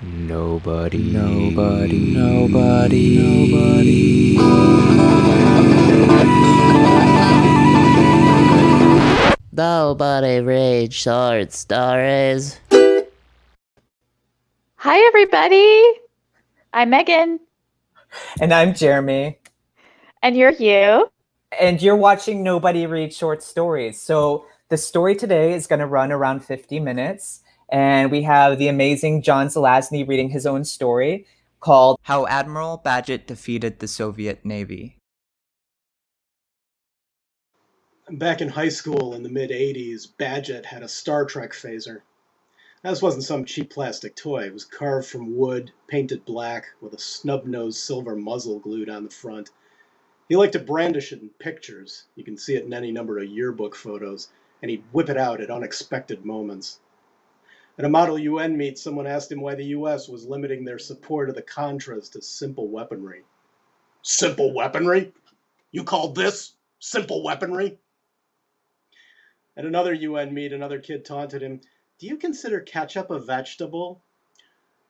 Nobody read short stories. Hi, everybody. I'm Megan. And I'm Jeremy. And you're Hugh. And you're watching Nobody Read Short Stories. So the story today is going to run around 50 minutes. And we have the amazing John Zelazny reading his own story called How Admiral Bahjat Defeated the Soviet Navy. Back in high school in the mid-'80s, Bahjat had a Star Trek phaser. Now, this wasn't some cheap plastic toy. It was carved from wood, painted black, with a snub-nosed silver muzzle glued on the front. He liked to brandish it in pictures. You can see it in any number of yearbook photos, and he'd whip it out at unexpected moments. At a Model UN meet, someone asked him why the U.S. was limiting their support of the Contras to simple weaponry. Simple weaponry? You call this simple weaponry? At another UN meet, another kid taunted him, "Do you consider ketchup a vegetable?"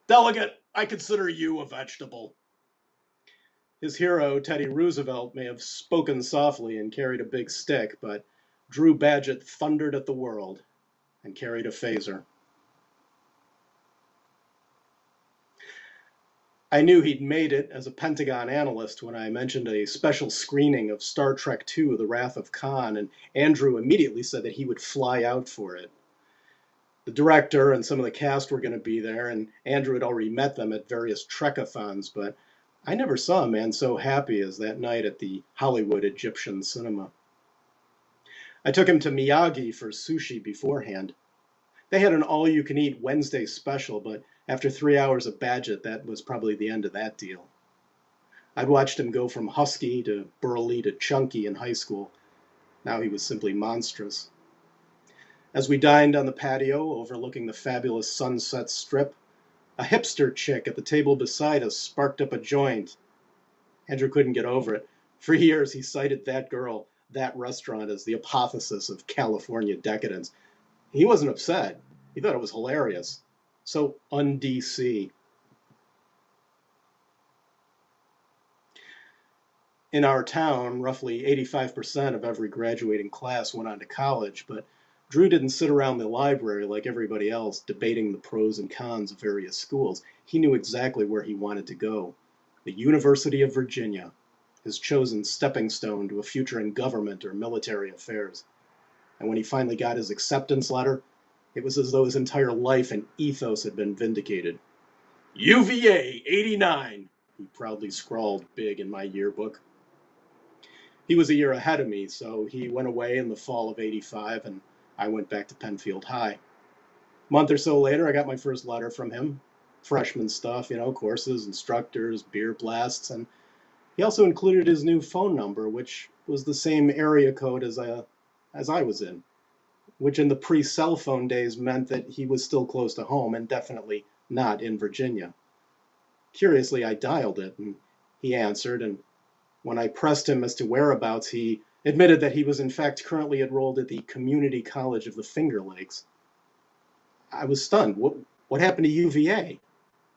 "Delegate, I consider you a vegetable." His hero, Teddy Roosevelt, may have spoken softly and carried a big stick, but Drew Badgett thundered at the world and carried a phaser. I knew he'd made it as a Pentagon analyst when I mentioned a special screening of Star Trek II: The Wrath of Khan, and Andrew immediately said that he would fly out for it. The director and some of the cast were going to be there, and Andrew had already met them at various Trek-a-thons, but I never saw a man so happy as that night at the Hollywood Egyptian Cinema. I took him to Miyagi for sushi beforehand. They had an all-you-can-eat Wednesday special, but after 3 hours of Bahjat, that was probably the end of that deal. I'd watched him go from husky to burly to chunky in high school. Now he was simply monstrous. As we dined on the patio overlooking the fabulous Sunset Strip, a hipster chick at the table beside us sparked up a joint. Andrew couldn't get over it. For years he cited that girl, that restaurant, as the apotheosis of California decadence. He wasn't upset. He thought it was hilarious. So un-DC. In our town, roughly 85% of every graduating class went on to college, but Drew didn't sit around the library like everybody else debating the pros and cons of various schools. He knew exactly where he wanted to go. The University of Virginia, his chosen stepping stone to a future in government or military affairs. And when he finally got his acceptance letter, it was as though his entire life and ethos had been vindicated. UVA 89, he proudly scrawled big in my yearbook. He was a year ahead of me, so he went away in the fall of 85, and I went back to Penfield High. A month or so later, I got my first letter from him. Freshman stuff, you know, courses, instructors, beer blasts, and he also included his new phone number, which was the same area code as I was in, which in the pre-cell phone days meant that he was still close to home and definitely not in Virginia. Curiously, I dialed it, and he answered, and when I pressed him as to whereabouts, he admitted that he was in fact currently enrolled at the Community College of the Finger Lakes. I was stunned. What happened to UVA?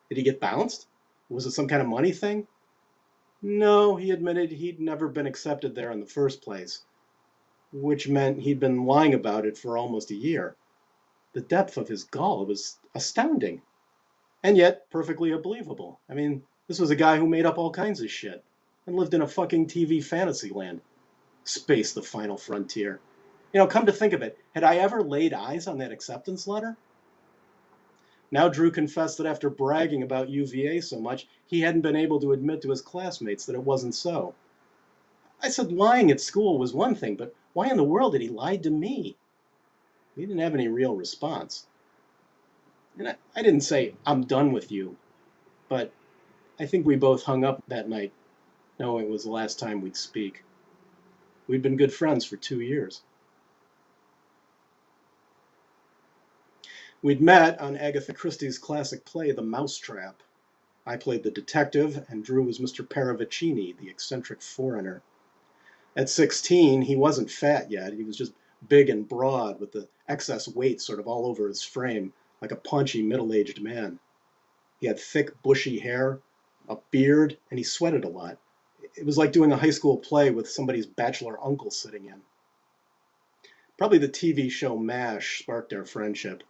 Did he get bounced? Was it some kind of money thing? No, he admitted he'd never been accepted there in the first place, which meant he'd been lying about it for almost a year. The depth of his gall was astounding, and yet perfectly believable. I mean, this was a guy who made up all kinds of shit and lived in a fucking TV fantasy land. Space, the final frontier. You know, come to think of it, had I ever laid eyes on that acceptance letter? Now Drew confessed that after bragging about UVA so much, he hadn't been able to admit to his classmates that it wasn't so. I said lying at school was one thing, but why in the world did he lie to me? He didn't have any real response. And I didn't say, "I'm done with you," but I think we both hung up that night, knowing it was the last time we'd speak. We'd been good friends for 2 years. We'd met on Agatha Christie's classic play, The Mousetrap. I played the detective, and Drew was Mr. Peravicini, the eccentric foreigner. At 16, he wasn't fat yet. He was just big and broad, with the excess weight sort of all over his frame, like a paunchy middle-aged man. He had thick, bushy hair, a beard, and he sweated a lot. It was like doing a high school play with somebody's bachelor uncle sitting in. Probably the TV show MASH sparked their friendship.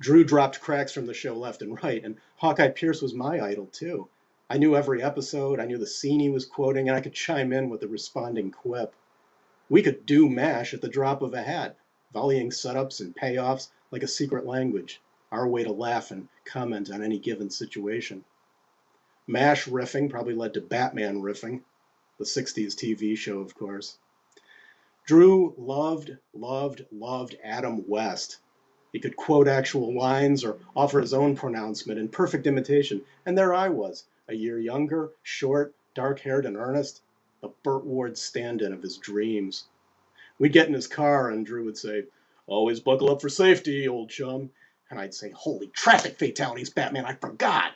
Drew dropped cracks from the show left and right, and Hawkeye Pierce was my idol, too. I knew every episode, I knew the scene he was quoting, and I could chime in with a responding quip. We could do MASH at the drop of a hat, volleying setups and payoffs like a secret language, our way to laugh and comment on any given situation. MASH riffing probably led to Batman riffing, the 60s TV show, of course. Drew loved Adam West. He could quote actual lines or offer his own pronouncement in perfect imitation, and there I was, a year younger, short, dark-haired and earnest, the Burt Ward stand-in of his dreams. We'd get in his car, and Drew would say, "Always buckle up for safety, old chum." And I'd say, "Holy traffic fatalities, Batman, I forgot!"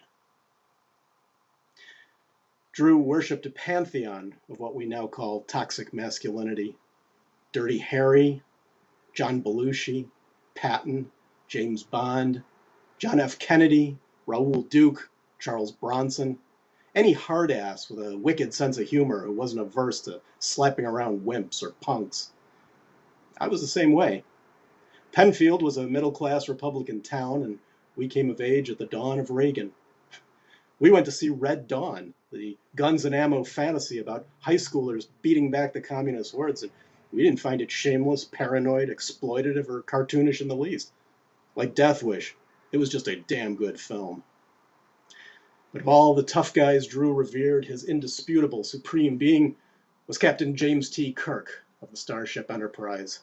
Drew worshipped a pantheon of what we now call toxic masculinity. Dirty Harry, John Belushi, Patton, James Bond, John F. Kennedy, Raoul Duke, Charles Bronson, any hard-ass with a wicked sense of humor who wasn't averse to slapping around wimps or punks. I was the same way. Penfield was a middle-class Republican town, and we came of age at the dawn of Reagan. We went to see Red Dawn, the guns and ammo fantasy about high schoolers beating back the communist hordes, and we didn't find it shameless, paranoid, exploitative, or cartoonish in the least. Like Death Wish, it was just a damn good film. But of all the tough guys Drew revered, his indisputable supreme being was Captain James T. Kirk of the Starship Enterprise.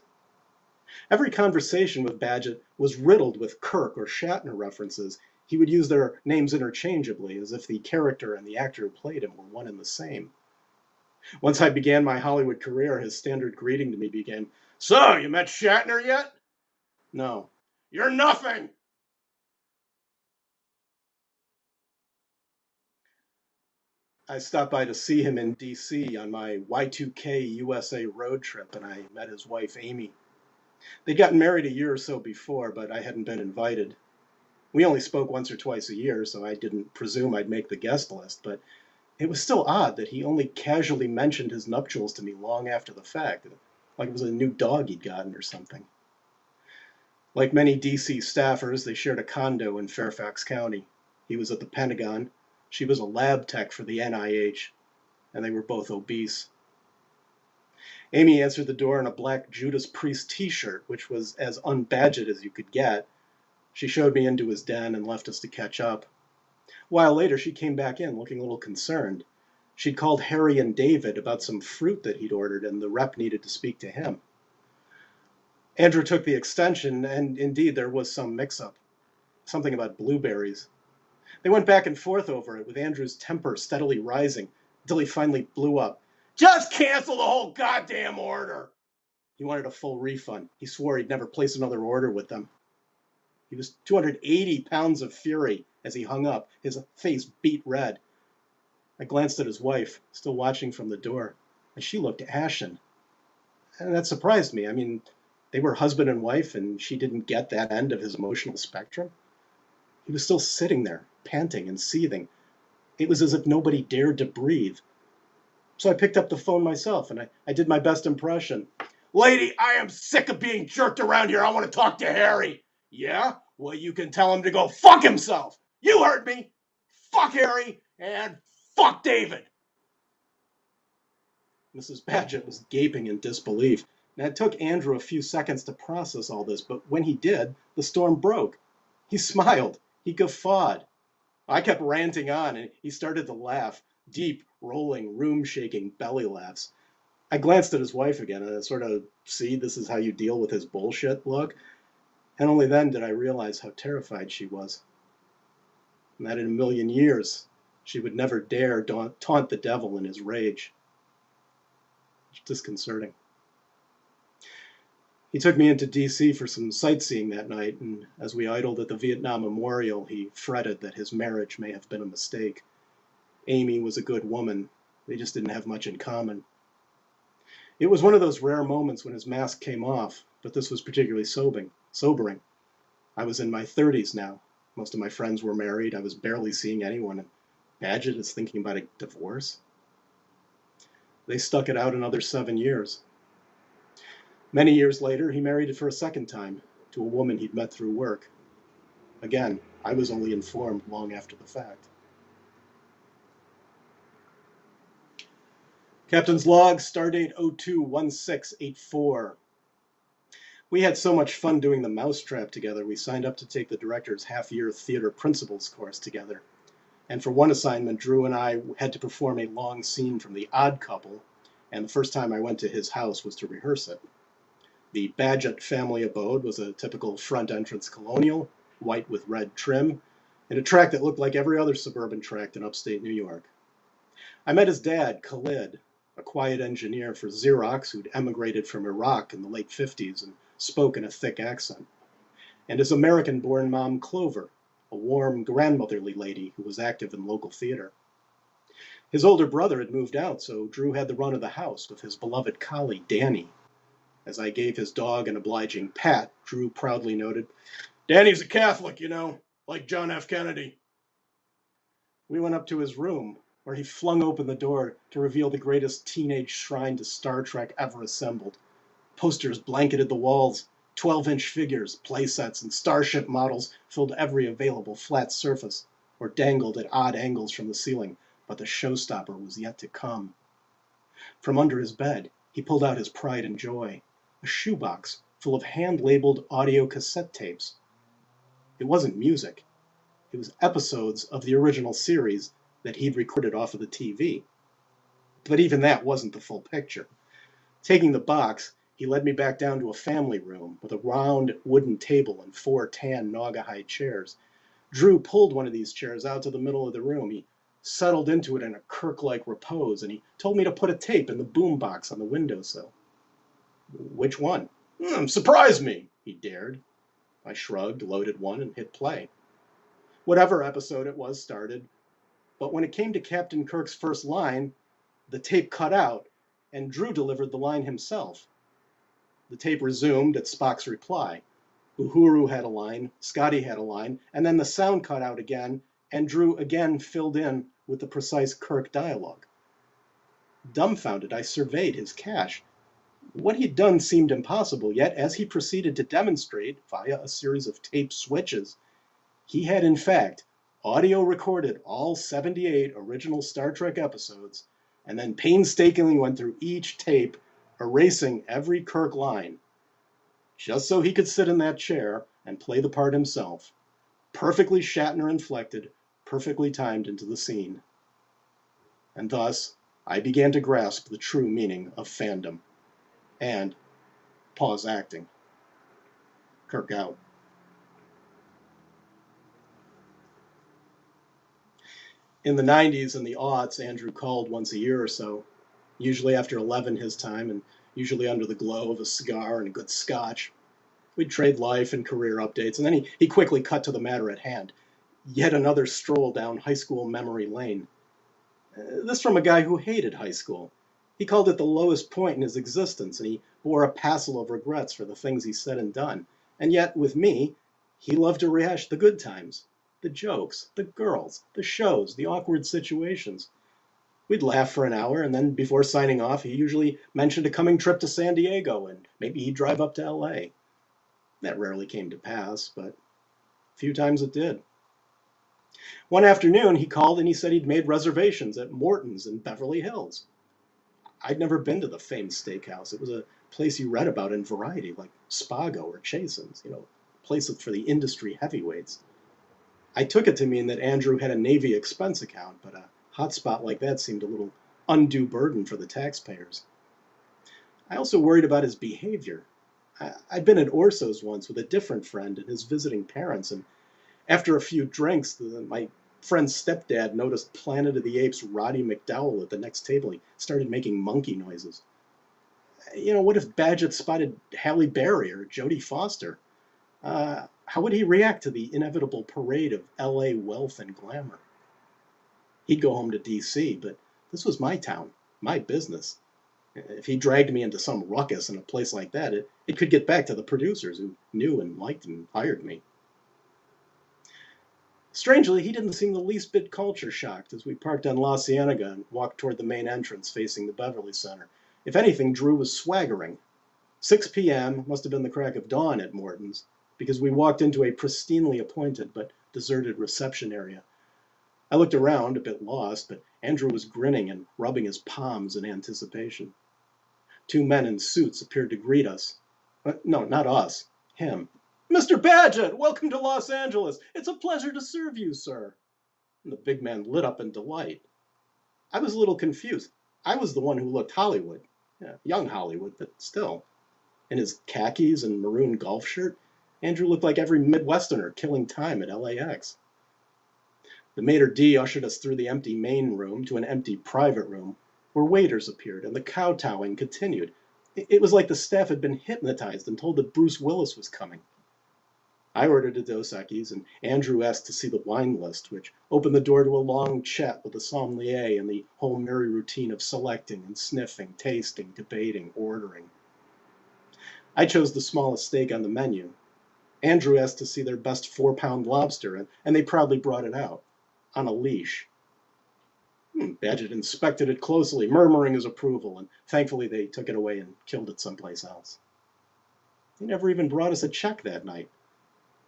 Every conversation with Badgett was riddled with Kirk or Shatner references. He would use their names interchangeably, as if the character and the actor who played him were one and the same. Once I began my Hollywood career, his standard greeting to me became, "So, you met Shatner yet?" "No." "You're nothing!" I stopped by to see him in D.C. on my Y2K USA road trip, and I met his wife, Amy. They'd gotten married a year or so before, but I hadn't been invited. We only spoke once or twice a year, so I didn't presume I'd make the guest list, but it was still odd that he only casually mentioned his nuptials to me long after the fact, like it was a new dog he'd gotten or something. Like many D.C. staffers, they shared a condo in Fairfax County. He was at the Pentagon, she was a lab tech for the NIH, and they were both obese. Amy answered the door in a black Judas Priest t-shirt, which was as un-Badgett as you could get. She showed me into his den and left us to catch up. While later, she came back in, looking a little concerned. She'd called Harry and David about some fruit that he'd ordered, and the rep needed to speak to him. Andrew took the extension, and indeed there was some mix-up, something about blueberries. They went back and forth over it, with Andrew's temper steadily rising, until he finally blew up. "Just cancel the whole goddamn order!" He wanted a full refund. He swore he'd never place another order with them. He was 280 pounds of fury as he hung up, his face beat red. I glanced at his wife, still watching from the door, and she looked ashen. And that surprised me. I mean, they were husband and wife, and she didn't get that end of his emotional spectrum. He was still sitting there, panting and seething. It was as if nobody dared to breathe. So I picked up the phone myself, and I did my best impression. "Lady, I am sick of being jerked around here. I want to talk to Harry." "Yeah? Well, you can tell him to go fuck himself. You heard me. Fuck Harry and fuck David." Mrs. Badgett was gaping in disbelief, and it took Andrew a few seconds to process all this, but when he did, the storm broke. He smiled. He guffawed. I kept ranting on, and he started to laugh, deep, rolling, room-shaking belly laughs. I glanced at his wife again, and I sort of, "See, this is how you deal with his bullshit" look. And only then did I realize how terrified she was. And that in a million years, she would never dare taunt the devil in his rage. It's disconcerting. He took me into D.C. for some sightseeing that night, and as we idled at the Vietnam Memorial, he fretted that his marriage may have been a mistake. Amy was a good woman. They just didn't have much in common. It was one of those rare moments when his mask came off, but this was particularly sobering. I was in my 30s now. Most of my friends were married. I was barely seeing anyone, and Badgett is thinking about a divorce. They stuck it out another 7 years. Many years later, he married for a second time, to a woman he'd met through work. Again, I was only informed long after the fact. Captain's log, stardate 02-1684. We had so much fun doing The Mousetrap together, we signed up to take the director's half-year theater principles course together. And for one assignment, Drew and I had to perform a long scene from The Odd Couple, and the first time I went to his house was to rehearse it. The Badgett family abode was a typical front entrance colonial, white with red trim, and a tract that looked like every other suburban tract in upstate New York. I met his dad, Khalid, a quiet engineer for Xerox who'd emigrated from Iraq in the late 50s and spoke in a thick accent, and his American-born mom, Clover, a warm, grandmotherly lady who was active in local theater. His older brother had moved out, so Drew had the run of the house with his beloved collie, Danny. As I gave his dog an obliging pat, Drew proudly noted, "Danny's a Catholic, you know, like John F. Kennedy." We went up to his room, where he flung open the door to reveal the greatest teenage shrine to Star Trek ever assembled. Posters blanketed the walls, 12-inch figures, playsets, and starship models filled every available flat surface or dangled at odd angles from the ceiling, but the showstopper was yet to come. From under his bed, he pulled out his pride and joy, a shoebox full of hand-labeled audio cassette tapes. It wasn't music. It was episodes of the original series that he'd recorded off of the TV. But even that wasn't the full picture. Taking the box, he led me back down to a family room with a round wooden table and 4 tan naugahyde chairs. Drew pulled one of these chairs out to the middle of the room. He settled into it in a Kirk-like repose, and he told me to put a tape in the boom box on the windowsill. "Which one?" "Surprise me," he dared. I shrugged, loaded one, and hit play. Whatever episode it was started, but when it came to Captain Kirk's first line, the tape cut out, and Drew delivered the line himself. The tape resumed at Spock's reply. Uhuru had a line, Scotty had a line, and then the sound cut out again, and Drew again filled in with the precise Kirk dialogue. Dumbfounded, I surveyed his cache. What he'd done seemed impossible, yet as he proceeded to demonstrate, via a series of tape switches, he had in fact audio recorded all 78 original Star Trek episodes, and then painstakingly went through each tape, erasing every Kirk line, just so he could sit in that chair and play the part himself, perfectly Shatner inflected, perfectly timed into the scene. And thus, I began to grasp the true meaning of fandom. And pause acting. Kirk out. In the 90s and the aughts, Andrew called once a year or so, usually after 11 his time, and usually under the glow of a cigar and a good scotch. We'd trade life and career updates, and then he quickly cut to the matter at hand. Yet another stroll down high school memory lane. This from a guy who hated high school. He called it the lowest point in his existence, and he bore a passel of regrets for the things he said and done. And yet, with me, he loved to rehash the good times. The jokes, the girls, the shows, the awkward situations. We'd laugh for an hour, and then before signing off, he usually mentioned a coming trip to San Diego, and maybe he'd drive up to L.A. That rarely came to pass, but a few times it did. One afternoon, he called and he said he'd made reservations at Morton's in Beverly Hills. I'd never been to the famed steakhouse. It was a place you read about in Variety, like Spago or Chasen's, you know, places for the industry heavyweights. I took it to mean that Andrew had a Navy expense account, but a hot spot like that seemed a little undue burden for the taxpayers. I also worried about his behavior. I'd been at Orso's once with a different friend and his visiting parents, and after a few drinks, my friend's stepdad noticed Planet of the Apes' Roddy McDowell at the next table. He started making monkey noises. You know, what if Badgett spotted Halle Berry or Jodie Foster? How would he react to the inevitable parade of L.A. wealth and glamour? He'd go home to D.C., but this was my town, my business. If he dragged me into some ruckus in a place like that, it could get back to the producers who knew and liked and hired me. Strangely, he didn't seem the least bit culture shocked as we parked on La Cienega and walked toward the main entrance facing the Beverly Center. If anything, Drew was swaggering. 6 p.m. must have been the crack of dawn at Morton's, because we walked into a pristinely appointed but deserted reception area. I looked around, a bit lost, but Andrew was grinning and rubbing his palms in anticipation. Two men in suits appeared to greet us. No, not us. Him. "Mr. Badgett, welcome to Los Angeles. It's a pleasure to serve you, sir." And the big man lit up in delight. I was a little confused. I was the one who looked Hollywood. Yeah, young Hollywood, but still. In his khakis and maroon golf shirt, Andrew looked like every Midwesterner killing time at LAX. The maitre d' ushered us through the empty main room to an empty private room, where waiters appeared and the kowtowing continued. It was like the staff had been hypnotized and told that Bruce Willis was coming. I ordered a Dos Equis, and Andrew asked to see the wine list, which opened the door to a long chat with the sommelier and the whole merry routine of selecting and sniffing, tasting, debating, ordering. I chose the smallest steak on the menu. Andrew asked to see their best 4-pound lobster, and they proudly brought it out, on a leash. Badgett inspected it closely, murmuring his approval, and thankfully they took it away and killed it someplace else. They never even brought us a check that night.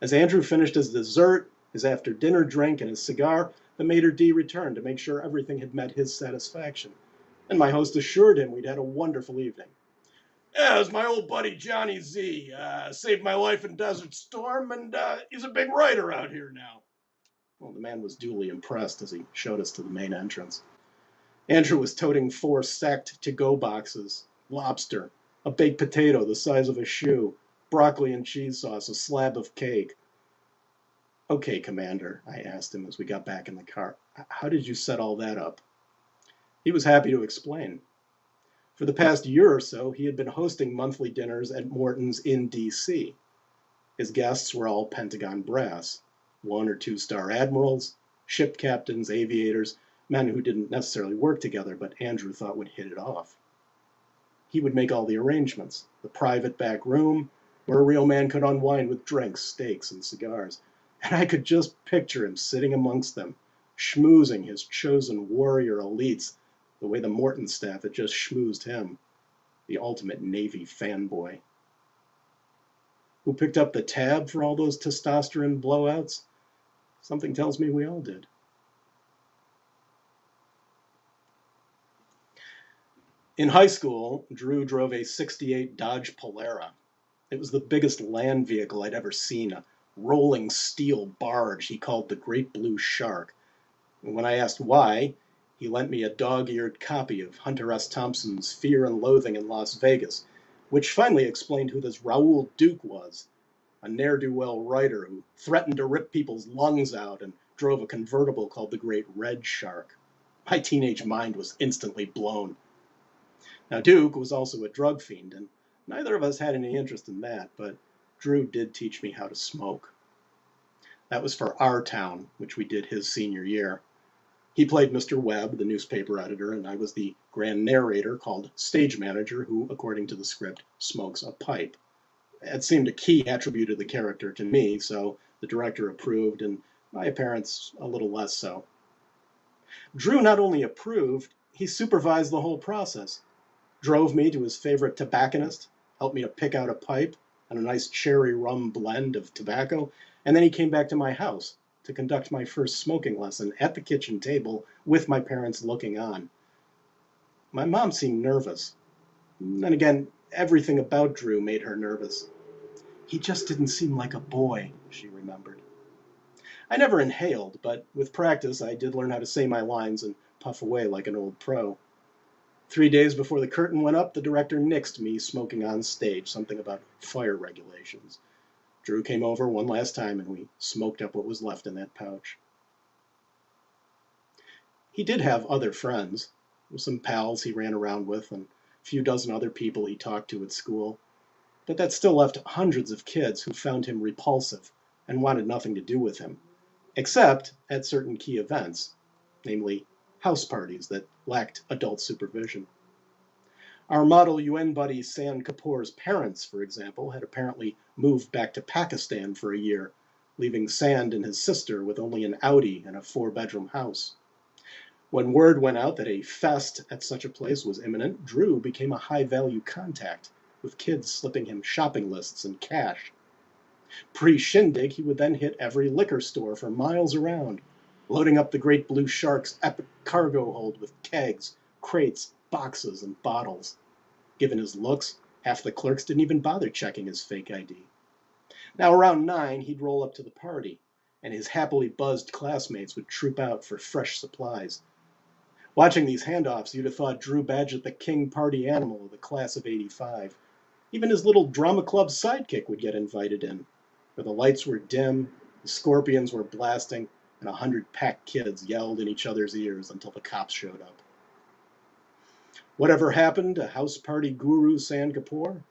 As Andrew finished his dessert, his after-dinner drink, and his cigar, the maitre d' returned to make sure everything had met his satisfaction, and my host assured him we'd had a wonderful evening. "Yeah, it was my old buddy Johnny Z. Saved my life in Desert Storm, and he's a big writer out here now." Well, the man was duly impressed as he showed us to the main entrance. Andrew was toting 4 sacked to-go boxes, lobster, a baked potato the size of a shoe, broccoli and cheese sauce, a slab of cake. "Okay, Commander," I asked him as we got back in the car, "how did you set all that up?" He was happy to explain. For the past year or so, he had been hosting monthly dinners at Morton's in D.C. His guests were all Pentagon brass, 1- or 2-star admirals, ship captains, aviators, men who didn't necessarily work together, but Andrew thought would hit it off. He would make all the arrangements, the private back room, where a real man could unwind with drinks, steaks, and cigars, and I could just picture him sitting amongst them, schmoozing his chosen warrior elites the way the Morton staff had just schmoozed him, the ultimate Navy fanboy. Who picked up the tab for all those testosterone blowouts? Something tells me we all did. In high school, Drew drove a '68 Dodge Polara. It was the biggest land vehicle I'd ever seen, a rolling steel barge he called the Great Blue Shark. And when I asked why, he lent me a dog-eared copy of Hunter S. Thompson's Fear and Loathing in Las Vegas, which finally explained who this Raoul Duke was, a ne'er-do-well writer who threatened to rip people's lungs out and drove a convertible called the Great Red Shark. My teenage mind was instantly blown. Now, Duke was also a drug fiend, and neither of us had any interest in that, but Drew did teach me how to smoke. That was for our town, which we did his senior year. He played Mr. Webb, the newspaper editor, and I was the grand narrator called stage manager who, according to the script, smokes a pipe. It seemed a key attribute of the character to me, so the director approved, and my parents a little less so. Drew not only approved, he supervised the whole process, drove me to his favorite tobacconist, helped me to pick out a pipe and a nice cherry rum blend of tobacco, and then he came back to my house to conduct my first smoking lesson at the kitchen table with my parents looking on. My mom seemed nervous. And again, everything about Drew made her nervous. "He just didn't seem like a boy," she remembered. I never inhaled, but with practice I did learn how to say my lines and puff away like an old pro. 3 days before the curtain went up, the director nixed me smoking on stage, something about fire regulations. Drew came over one last time, and we smoked up what was left in that pouch. He did have other friends, some pals he ran around with, and a few dozen other people he talked to at school, but that still left hundreds of kids who found him repulsive and wanted nothing to do with him, except at certain key events, namely house parties that lacked adult supervision. Our Model UN buddy Sam Kapoor's parents, for example, had apparently moved back to Pakistan for a year, leaving Sand and his sister with only an Audi and a four-bedroom house. When word went out that a fest at such a place was imminent, Drew became a high-value contact, with kids slipping him shopping lists and cash. Pre-shindig, he would then hit every liquor store for miles around, loading up the Great Blue Shark's epic cargo hold with kegs, crates, boxes, and bottles. Given his looks, half the clerks didn't even bother checking his fake ID. Now around 9, he'd roll up to the party, and his happily buzzed classmates would troop out for fresh supplies. Watching these handoffs, you'd have thought Drew Badgett the king party animal of the class of '85. Even his little drama club sidekick would get invited in, where the lights were dim, the scorpions were blasting, and 100 packed kids yelled in each other's ears until the cops showed up. Whatever happened to house party guru Sam Kapoor?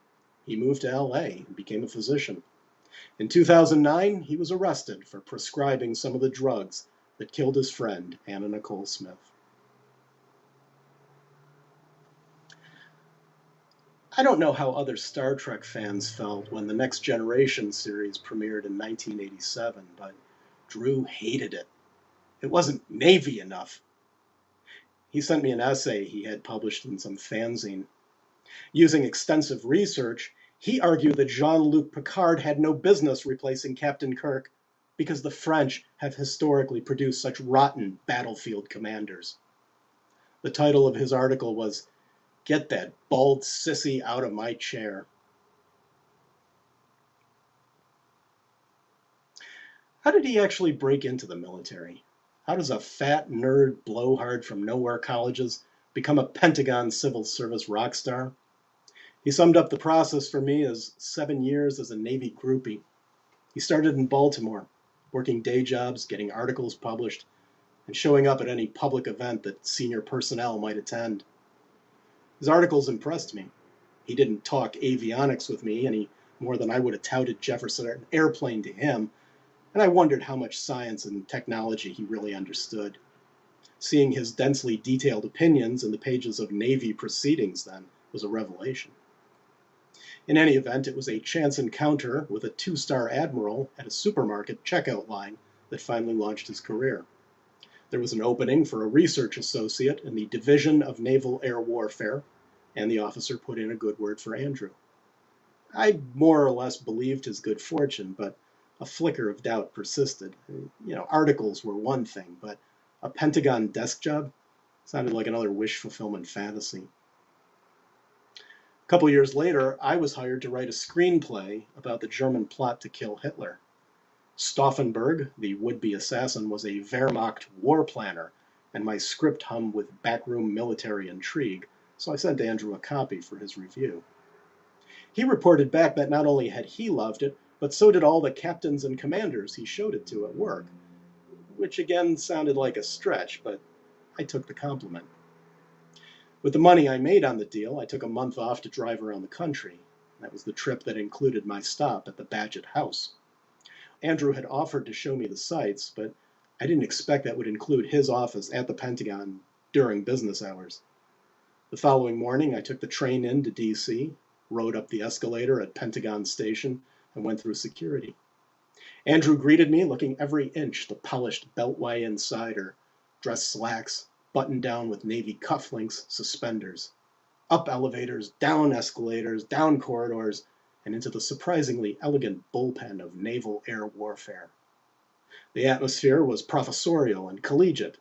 He moved to L.A. and became a physician. In 2009, he was arrested for prescribing some of the drugs that killed his friend, Anna Nicole Smith. I don't know how other Star Trek fans felt when the Next Generation series premiered in 1987, but Drew hated it. It wasn't Navy enough. He sent me an essay he had published in some fanzine. Using extensive research, he argued that Jean-Luc Picard had no business replacing Captain Kirk because the French have historically produced such rotten battlefield commanders. The title of his article was "Get that bald sissy out of my chair." How did he actually break into the military? How does a fat nerd blowhard from nowhere colleges become a Pentagon civil service rock star? He summed up the process for me as 7 years as a Navy groupie. He started in Baltimore, working day jobs, getting articles published, and showing up at any public event that senior personnel might attend. His articles impressed me. He didn't talk avionics with me any more than I would have touted Jefferson Airplane to him, and I wondered how much science and technology he really understood. Seeing his densely detailed opinions in the pages of Navy proceedings, then, was a revelation. In any event, it was a chance encounter with a two-star admiral at a supermarket checkout line that finally launched his career. There was an opening for a research associate in the Division of Naval Air Warfare, and the officer put in a good word for Andrew. I more or less believed his good fortune, but a flicker of doubt persisted. Articles were one thing, but a Pentagon desk job sounded like another wish-fulfillment fantasy. A couple years later, I was hired to write a screenplay about the German plot to kill Hitler. Stauffenberg, the would-be assassin, was a Wehrmacht war planner, and my script hummed with backroom military intrigue, so I sent Andrew a copy for his review. He reported back that not only had he loved it, but so did all the captains and commanders he showed it to at work, which again sounded like a stretch, but I took the compliment. With the money I made on the deal, I took a month off to drive around the country. That was the trip that included my stop at the Badgett house. Andrew had offered to show me the sights, but I didn't expect that would include his office at the Pentagon during business hours. The following morning, I took the train in to D.C., rode up the escalator at Pentagon Station, and went through security. Andrew greeted me looking every inch the polished Beltway insider, dress slacks, buttoned down with Navy cufflinks, suspenders. Up elevators, down escalators, down corridors, and into the surprisingly elegant bullpen of naval air warfare. The atmosphere was professorial and collegiate,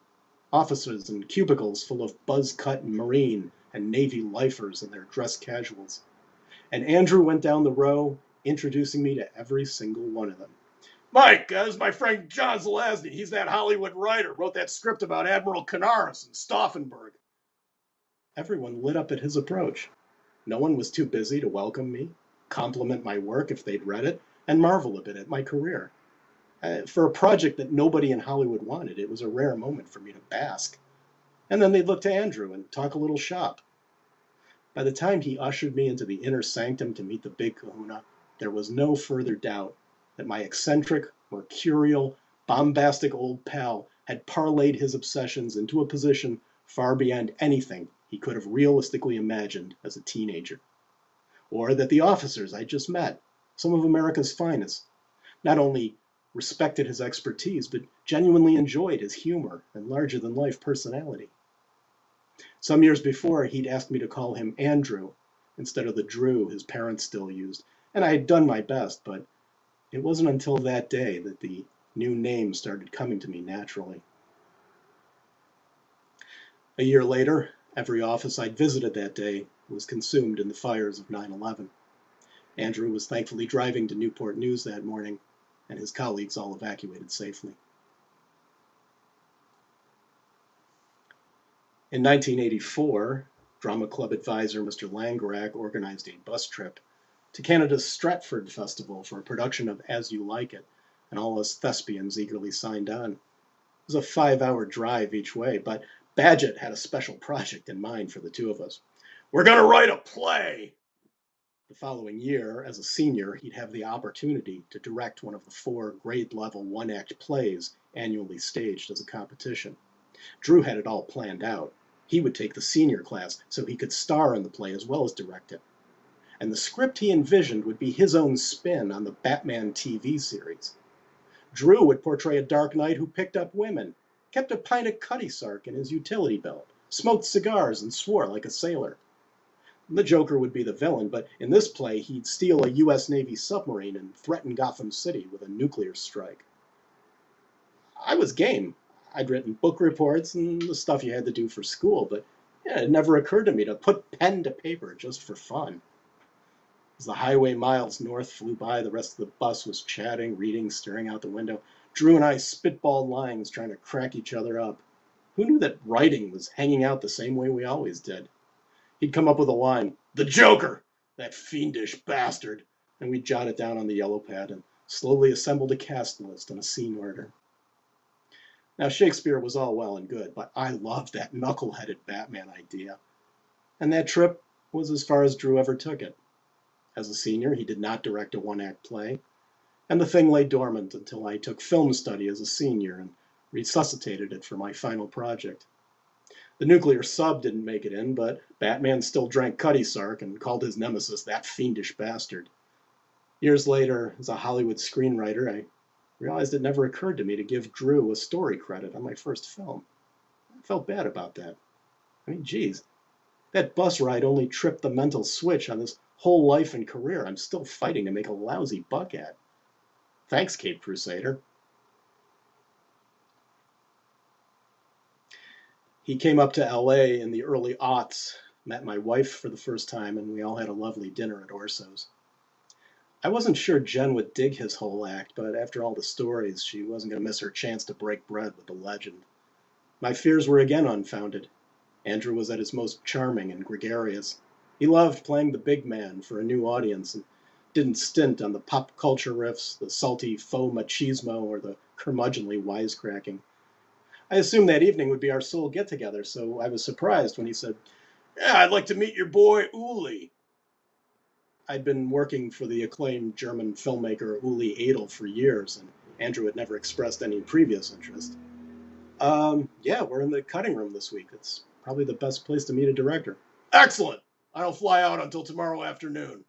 offices in cubicles full of buzz-cut Marine and Navy lifers in their dress casuals. And Andrew went down the row, introducing me to every single one of them. "Mike, this is my friend John Zelazny. He's that Hollywood writer, wrote that script about Admiral Canaris and Stauffenberg." Everyone lit up at his approach. No one was too busy to welcome me, compliment my work if they'd read it, and marvel a bit at my career. For a project that nobody in Hollywood wanted, it was a rare moment for me to bask. And then they'd look to Andrew and talk a little shop. By the time he ushered me into the inner sanctum to meet the big kahuna, there was no further doubt that my eccentric, mercurial, bombastic old pal had parlayed his obsessions into a position far beyond anything he could have realistically imagined as a teenager. Or that the officers I just met, some of America's finest, not only respected his expertise, but genuinely enjoyed his humor and larger-than-life personality. Some years before, he'd asked me to call him Andrew instead of the Drew his parents still used, and I had done my best, but it wasn't until that day that the new name started coming to me naturally. A year later, every office I'd visited that day was consumed in the fires of 9/11. Andrew was thankfully driving to Newport News that morning, and his colleagues all evacuated safely. In 1984, drama club advisor Mr. Langerak organized a bus trip to Canada's Stratford Festival for a production of As You Like It, and all us thespians eagerly signed on. It was a 5-hour drive each way, but Badgett had a special project in mind for the two of us. We're going to write a play! The following year, as a senior, he'd have the opportunity to direct one of the 4 grade-level one-act plays annually staged as a competition. Drew had it all planned out. He would take the senior class so he could star in the play as well as direct it. And the script he envisioned would be his own spin on the Batman TV series. Drew would portray a dark knight who picked up women, kept a pint of Cutty Sark in his utility belt, smoked cigars, and swore like a sailor. The Joker would be the villain, but in this play he'd steal a U.S. Navy submarine and threaten Gotham City with a nuclear strike. I was game. I'd written book reports and the stuff you had to do for school, but it never occurred to me to put pen to paper just for fun. As the highway miles north flew by, the rest of the bus was chatting, reading, staring out the window. Drew and I spitballed lines, trying to crack each other up. Who knew that writing was hanging out the same way we always did? He'd come up with a line, "The Joker! That fiendish bastard!" and we'd jot it down on the yellow pad and slowly assembled a cast list in a scene order. Now, Shakespeare was all well and good, but I loved that knuckle-headed Batman idea. And that trip was as far as Drew ever took it. As a senior, he did not direct a one-act play, and the thing lay dormant until I took film study as a senior and resuscitated it for my final project. The nuclear sub didn't make it in, but Batman still drank Cutty Sark and called his nemesis that fiendish bastard. Years later, as a Hollywood screenwriter, I realized it never occurred to me to give Drew a story credit on my first film. I felt bad about that. I mean, geez, that bus ride only tripped the mental switch on this whole life and career I'm still fighting to make a lousy buck at. Thanks, Cape Crusader. He came up to L.A. in the early aughts, met my wife for the first time, and we all had a lovely dinner at Orso's. I wasn't sure Jen would dig his whole act, but after all the stories, she wasn't going to miss her chance to break bread with the legend. My fears were again unfounded. Andrew was at his most charming and gregarious. He loved playing the big man for a new audience and didn't stint on the pop culture riffs, the salty faux machismo, or the curmudgeonly wisecracking. I assumed that evening would be our sole get-together, so I was surprised when he said, "Yeah, I'd like to meet your boy, Uli." I'd been working for the acclaimed German filmmaker Uli Edel for years, and Andrew had never expressed any previous interest. Yeah, we're in the cutting room this week. It's probably the best place to meet a director. Excellent! I don't fly out until tomorrow afternoon.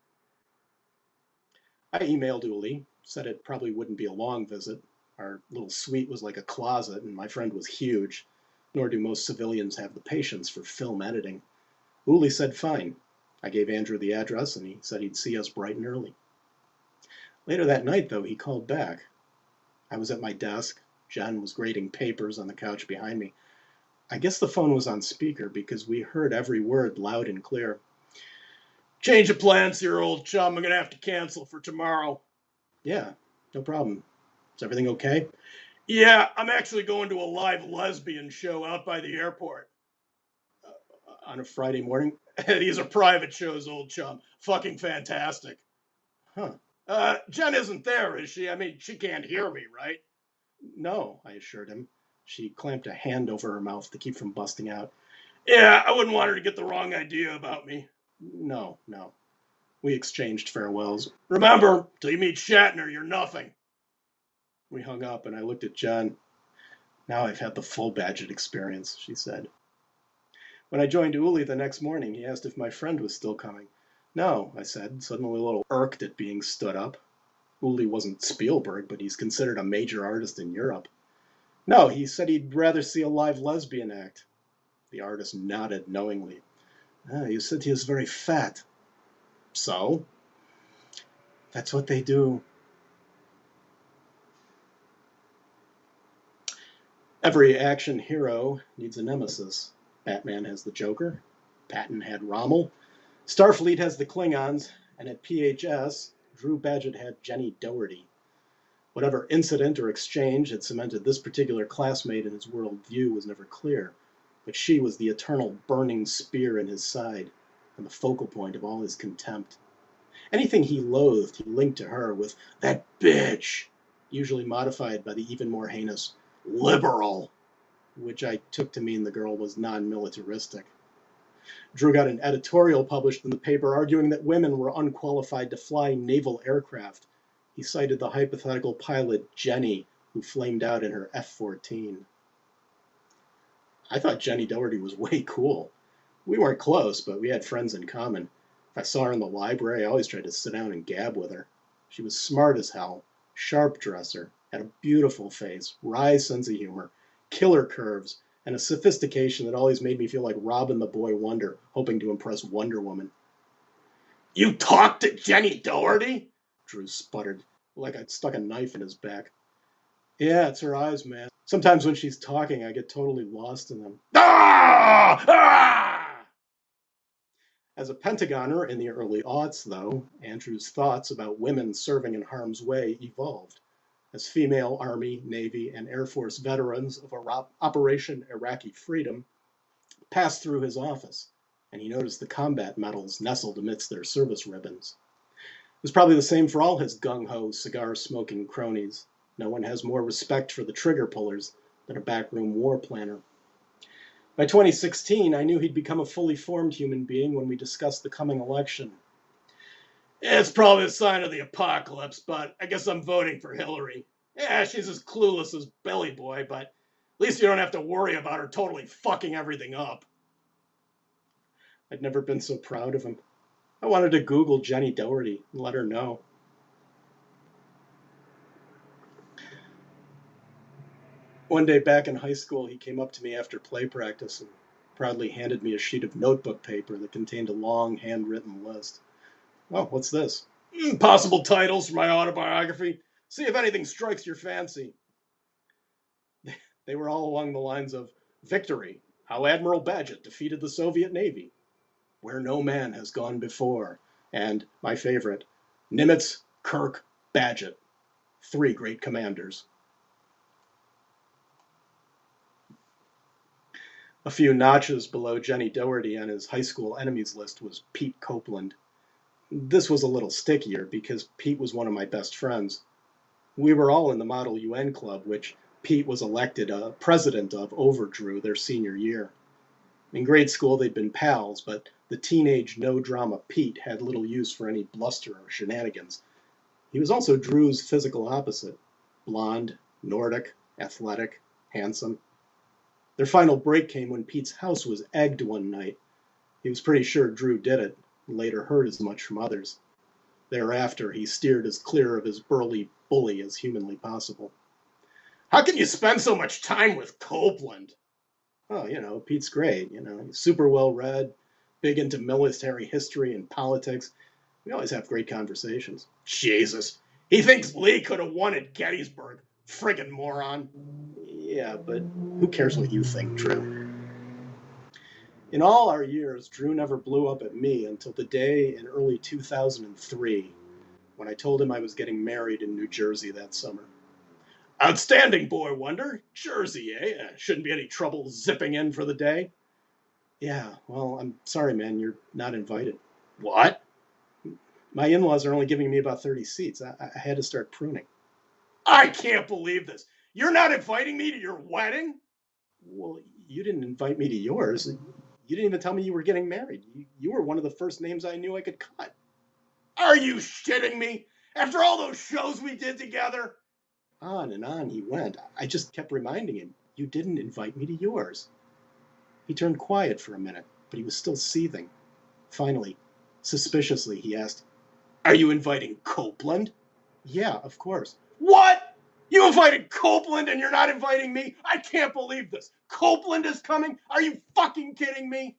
I emailed Uli, said it probably wouldn't be a long visit. Our little suite was like a closet, and my friend was huge, nor do most civilians have the patience for film editing. Uli said fine. I gave Andrew the address, and he said he'd see us bright and early. Later that night, though, he called back. I was at my desk. Jen was grading papers on the couch behind me. I guess the phone was on speaker because we heard every word loud and clear. "Change of plans here, old chum. I'm going to have to cancel for tomorrow." "Yeah, no problem. Is everything okay?" "Yeah, I'm actually going to a live lesbian show out by the airport." "On a Friday morning?" "These are private shows, old chum. Fucking fantastic." "Huh. Jen isn't there, is she? I mean, she can't hear me, right?" "No," I assured him. She clamped a hand over her mouth to keep from busting out. "Yeah, I wouldn't want her to get the wrong idea about me." No. We exchanged farewells. "Remember, till you meet Shatner, you're nothing." We hung up, and I looked at John. "Now I've had the full Badgett experience," she said. When I joined Uli the next morning, he asked if my friend was still coming. "No," I said, suddenly a little irked at being stood up. Uli wasn't Spielberg, but he's considered a major artist in Europe. No, he said he'd rather see a live lesbian act. The artist nodded knowingly. You said he was very fat. So? That's what they do. Every action hero needs a nemesis. Batman has the Joker. Patton had Rommel. Starfleet has the Klingons. And at PHS, Drew Badgett had Jenny Doherty. Whatever incident or exchange had cemented this particular classmate in his world view was never clear, but she was the eternal burning spear in his side and the focal point of all his contempt. Anything he loathed, he linked to her with, "That bitch," usually modified by the even more heinous, "liberal," which I took to mean the girl was non-militaristic. Drew got an editorial published in the paper arguing that women were unqualified to fly naval aircraft. He cited the hypothetical pilot, Jenny, who flamed out in her F-14. I thought Jenny Doherty was way cool. We weren't close, but we had friends in common. If I saw her in the library, I always tried to sit down and gab with her. She was smart as hell, sharp dresser, had a beautiful face, wry sense of humor, killer curves, and a sophistication that always made me feel like Robin the Boy Wonder, hoping to impress Wonder Woman. "You talked to Jenny Doherty?" Drew sputtered, like I'd stuck a knife in his back. "Yeah, it's her eyes, man. Sometimes when she's talking, I get totally lost in them." Ah! Ah! As a Pentagoner in the early aughts, though, Andrew's thoughts about women serving in harm's way evolved. As female Army, Navy, and Air Force veterans of Operation Iraqi Freedom passed through his office, and he noticed the combat medals nestled amidst their service ribbons. It was probably the same for all his gung-ho, cigar-smoking cronies. No one has more respect for the trigger pullers than a backroom war planner. By 2016, I knew he'd become a fully formed human being when we discussed the coming election. "It's probably a sign of the apocalypse, but I guess I'm voting for Hillary. Yeah, she's as clueless as Billy Boy, but at least you don't have to worry about her totally fucking everything up." I'd never been so proud of him. I wanted to Google Jenny Doherty and let her know. One day back in high school, he came up to me after play practice and proudly handed me a sheet of notebook paper that contained a long handwritten list. "Oh, what's this?" "Possible titles for my autobiography. See if anything strikes your fancy." They were all along the lines of "Victory: How Admiral Bahjat Defeated the Soviet Navy," "Where No Man Has Gone Before," and, my favorite, "Nimitz, Kirk, Badgett, Three Great Commanders." A few notches below Jenny Doherty on his high school enemies list was Pete Copeland. This was a little stickier because Pete was one of my best friends. We were all in the Model UN club, which Pete was elected president of over Drew their senior year. In grade school, they'd been pals, but the teenage no-drama Pete had little use for any bluster or shenanigans. He was also Drew's physical opposite: blonde, Nordic, athletic, handsome. Their final break came when Pete's house was egged one night. He was pretty sure Drew did it, and later heard as much from others. Thereafter, he steered as clear of his burly bully as humanly possible. "How can you spend so much time with Copeland?" "Oh, Pete's great, he's super well-read, big into military history and politics. We always have great conversations." "Jesus, he thinks Lee could have won at Gettysburg. Friggin' moron." "Yeah, but who cares what you think, Drew?" In all our years, Drew never blew up at me until the day in early 2003, when I told him I was getting married in New Jersey that summer. "Outstanding, Boy Wonder. Jersey, eh? Shouldn't be any trouble zipping in for the day." "Yeah, well, I'm sorry, man, you're not invited." "What?" "My in-laws are only giving me about 30 seats. I had to start pruning." "I can't believe this. You're not inviting me to your wedding?" "Well, you didn't invite me to yours. You didn't even tell me you were getting married. You were one of the first names I knew I could cut." "Are you shitting me? After all those shows we did together?" On and on he went. I just kept reminding him, "You didn't invite me to yours." He turned quiet for a minute, but he was still seething. Finally, suspiciously, he asked, "Are you inviting Copeland?" Yeah, of course. What? You invited Copeland and you're not inviting me? I can't believe this. Copeland is coming? Are you fucking kidding me?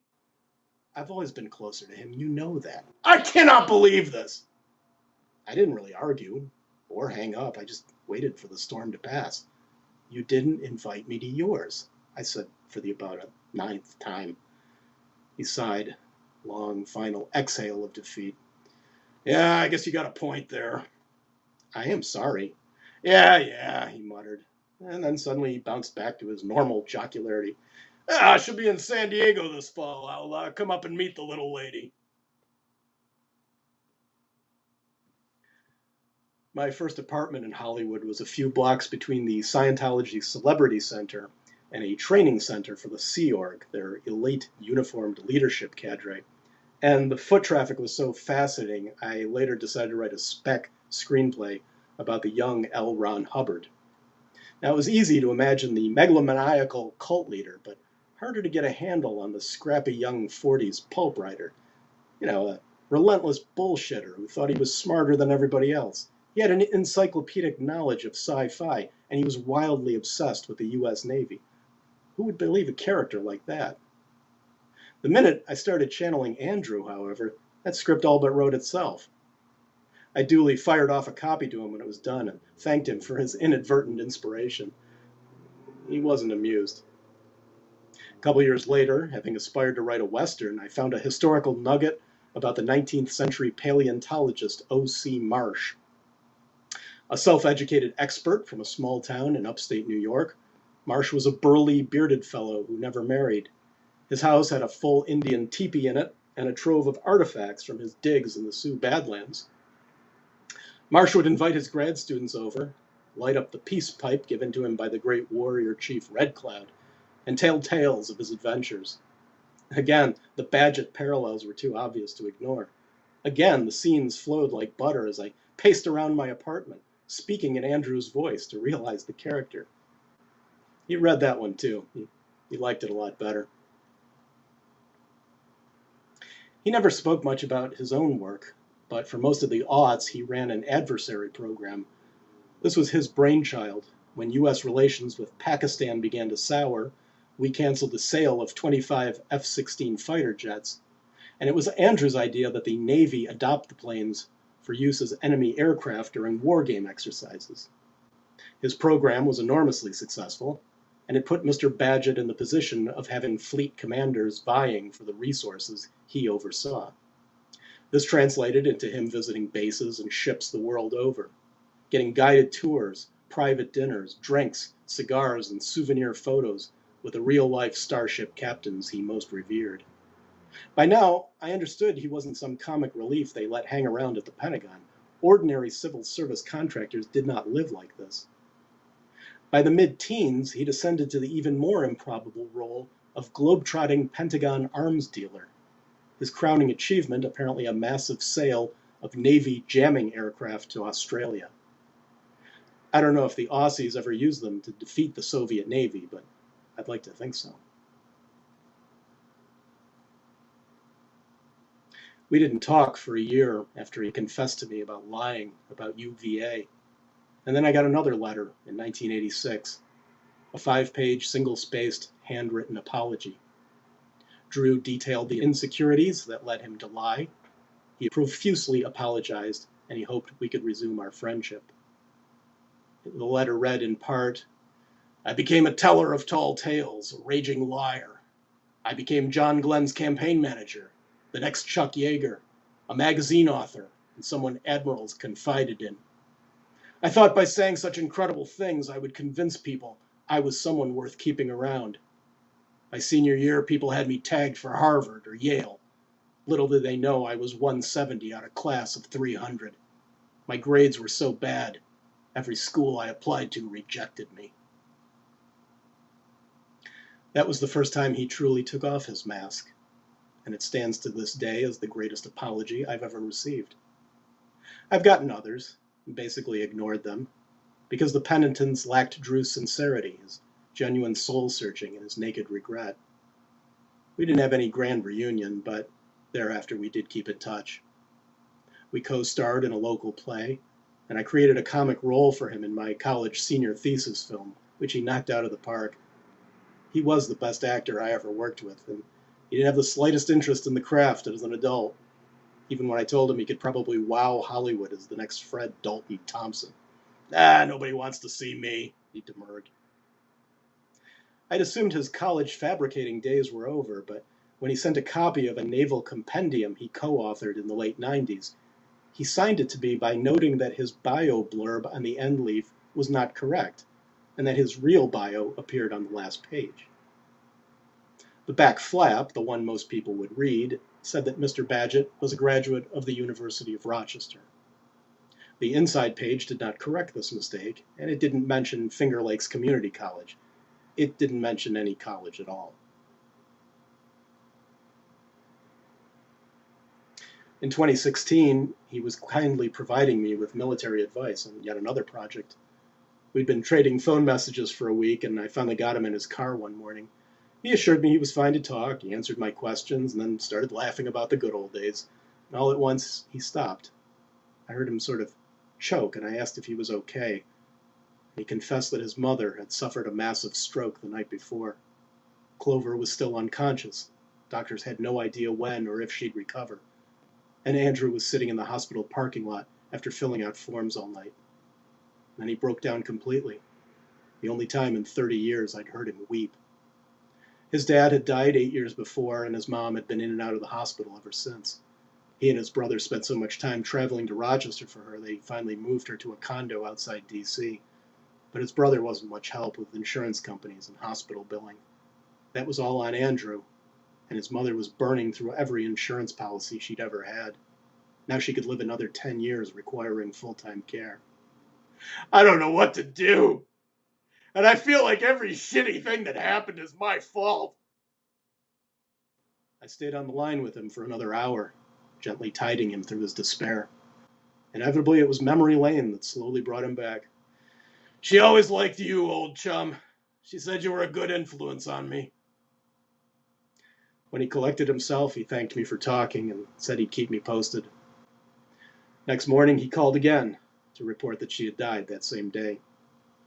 I've always been closer to him. You know that. I cannot believe this. I didn't really argue or hang up. I just waited for the storm to pass. You didn't invite me to yours, I said for the about a ninth time. He sighed, long final exhale of defeat. Yeah, I guess you got a point there. I am sorry. Yeah, he muttered. And then suddenly he bounced back to his normal jocularity. Ah, I should be in San Diego this fall. I'll come up and meet the little lady. My first apartment in Hollywood was a few blocks between the Scientology Celebrity Center and a training center for the Sea Org, their elite uniformed leadership cadre. And the foot traffic was so fascinating, I later decided to write a spec screenplay about the young L. Ron Hubbard. Now, it was easy to imagine the megalomaniacal cult leader, but harder to get a handle on the scrappy young 40s pulp writer. You know, a relentless bullshitter who thought he was smarter than everybody else. He had an encyclopedic knowledge of sci-fi, and he was wildly obsessed with the U.S. Navy. Who would believe a character like that? The minute I started channeling Andrew, however, that script all but wrote itself. I duly fired off a copy to him when it was done and thanked him for his inadvertent inspiration. He wasn't amused. A couple years later, having aspired to write a Western, I found a historical nugget about the 19th century paleontologist O.C. Marsh. A self-educated expert from a small town in upstate New York, Marsh was a burly, bearded fellow who never married. His house had a full Indian teepee in it and a trove of artifacts from his digs in the Sioux Badlands. Marsh would invite his grad students over, light up the peace pipe given to him by the great warrior chief Red Cloud, and tell tales of his adventures. Again, the Badgett parallels were too obvious to ignore. Again, the scenes flowed like butter as I paced around my apartment, speaking in Andrew's voice to realize the character. He read that one too. He liked it a lot better. He never spoke much about his own work, but for most of the aughts, he ran an adversary program. This was his brainchild. When U.S. relations with Pakistan began to sour, we canceled the sale of 25 F-16 fighter jets, and it was Andrew's idea that the Navy adopt the planes for use as enemy aircraft during war game exercises. His program was enormously successful, and it put Mr. Badgett in the position of having fleet commanders vying for the resources he oversaw. This translated into him visiting bases and ships the world over, getting guided tours, private dinners, drinks, cigars, and souvenir photos with the real-life starship captains he most revered. By now, I understood he wasn't some comic relief they let hang around at the Pentagon. Ordinary civil service contractors did not live like this. By the mid-teens, he descended to the even more improbable role of globetrotting Pentagon arms dealer. His crowning achievement, apparently a massive sale of Navy jamming aircraft to Australia. I don't know if the Aussies ever used them to defeat the Soviet Navy, but I'd like to think so. We didn't talk for a year after he confessed to me about lying about UVA. And then I got another letter in 1986, a 5-page, single-spaced, handwritten apology. Drew detailed the insecurities that led him to lie. He profusely apologized, and he hoped we could resume our friendship. The letter read in part, I became a teller of tall tales, a raging liar. I became John Glenn's campaign manager, the next Chuck Yeager, a magazine author, and someone admirals confided in. I thought by saying such incredible things I would convince people I was someone worth keeping around. My senior year, people had me tagged for Harvard or Yale. Little did they know I was 170 out of class of 300. My grades were so bad, every school I applied to rejected me. That was the first time he truly took off his mask, and it stands to this day as the greatest apology I've ever received. I've gotten others, basically ignored them, because the penitents lacked Drew's sincerity, his genuine soul-searching, and his naked regret. We didn't have any grand reunion, but thereafter we did keep in touch. We co-starred in a local play, and I created a comic role for him in my college senior thesis film, which he knocked out of the park. He was the best actor I ever worked with, and he didn't have the slightest interest in the craft as an adult, even when I told him he could probably wow Hollywood as the next Fred Dalton Thompson. Ah, nobody wants to see me, he demurred. I'd assumed his college fabricating days were over, but when he sent a copy of a naval compendium he co-authored in the late 90s, he signed it to me by noting that his bio blurb on the end leaf was not correct, and that his real bio appeared on the last page. The back flap, the one most people would read, said that Mr. Badgett was a graduate of the University of Rochester. The inside page did not correct this mistake, and it didn't mention Finger Lakes Community College. It didn't mention any college at all. In 2016, he was kindly providing me with military advice on yet another project. We'd been trading phone messages for a week, and I finally got him in his car one morning. He assured me he was fine to talk, he answered my questions, and then started laughing about the good old days. And all at once, he stopped. I heard him sort of choke, and I asked if he was okay. He confessed that his mother had suffered a massive stroke the night before. Clover was still unconscious. Doctors had no idea when or if she'd recover. And Andrew was sitting in the hospital parking lot after filling out forms all night. Then he broke down completely, the only time in 30 years I'd heard him weep. His dad had died 8 years before, and his mom had been in and out of the hospital ever since. He and his brother spent so much time traveling to Rochester for her, they finally moved her to a condo outside D.C. But his brother wasn't much help with insurance companies and hospital billing. That was all on Andrew. And his mother was burning through every insurance policy she'd ever had. Now she could live another 10 years requiring full-time care. I don't know what to do. And I feel like every shitty thing that happened is my fault. I stayed on the line with him for another hour, gently tiding him through his despair. Inevitably, it was memory lane that slowly brought him back. She always liked you, old chum. She said you were a good influence on me. When he collected himself, he thanked me for talking and said he'd keep me posted. Next morning, he called again to report that she had died that same day.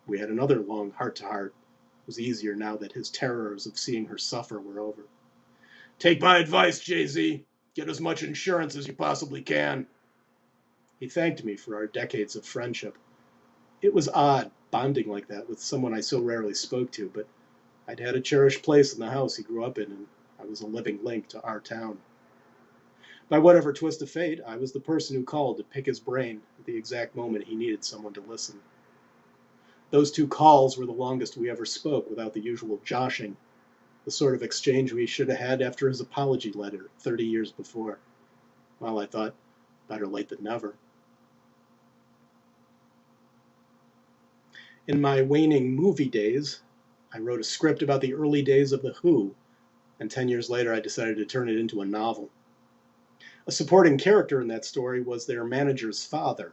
We had another long heart-to-heart. It was easier now that his terrors of seeing her suffer were over. Take my advice, Jay-Z. Get as much insurance as you possibly can. He thanked me for our decades of friendship. It was odd, bonding like that with someone I so rarely spoke to, but I'd had a cherished place in the house he grew up in, and I was a living link to our town. By whatever twist of fate, I was the person who called to pick his brain at the exact moment he needed someone to listen. Those two calls were the longest we ever spoke without the usual joshing, the sort of exchange we should have had after his apology letter 30 years before. Well, I thought, better late than never. In my waning movie days, I wrote a script about the early days of The Who, and 10 years later I decided to turn it into a novel. A supporting character in that story was their manager's father,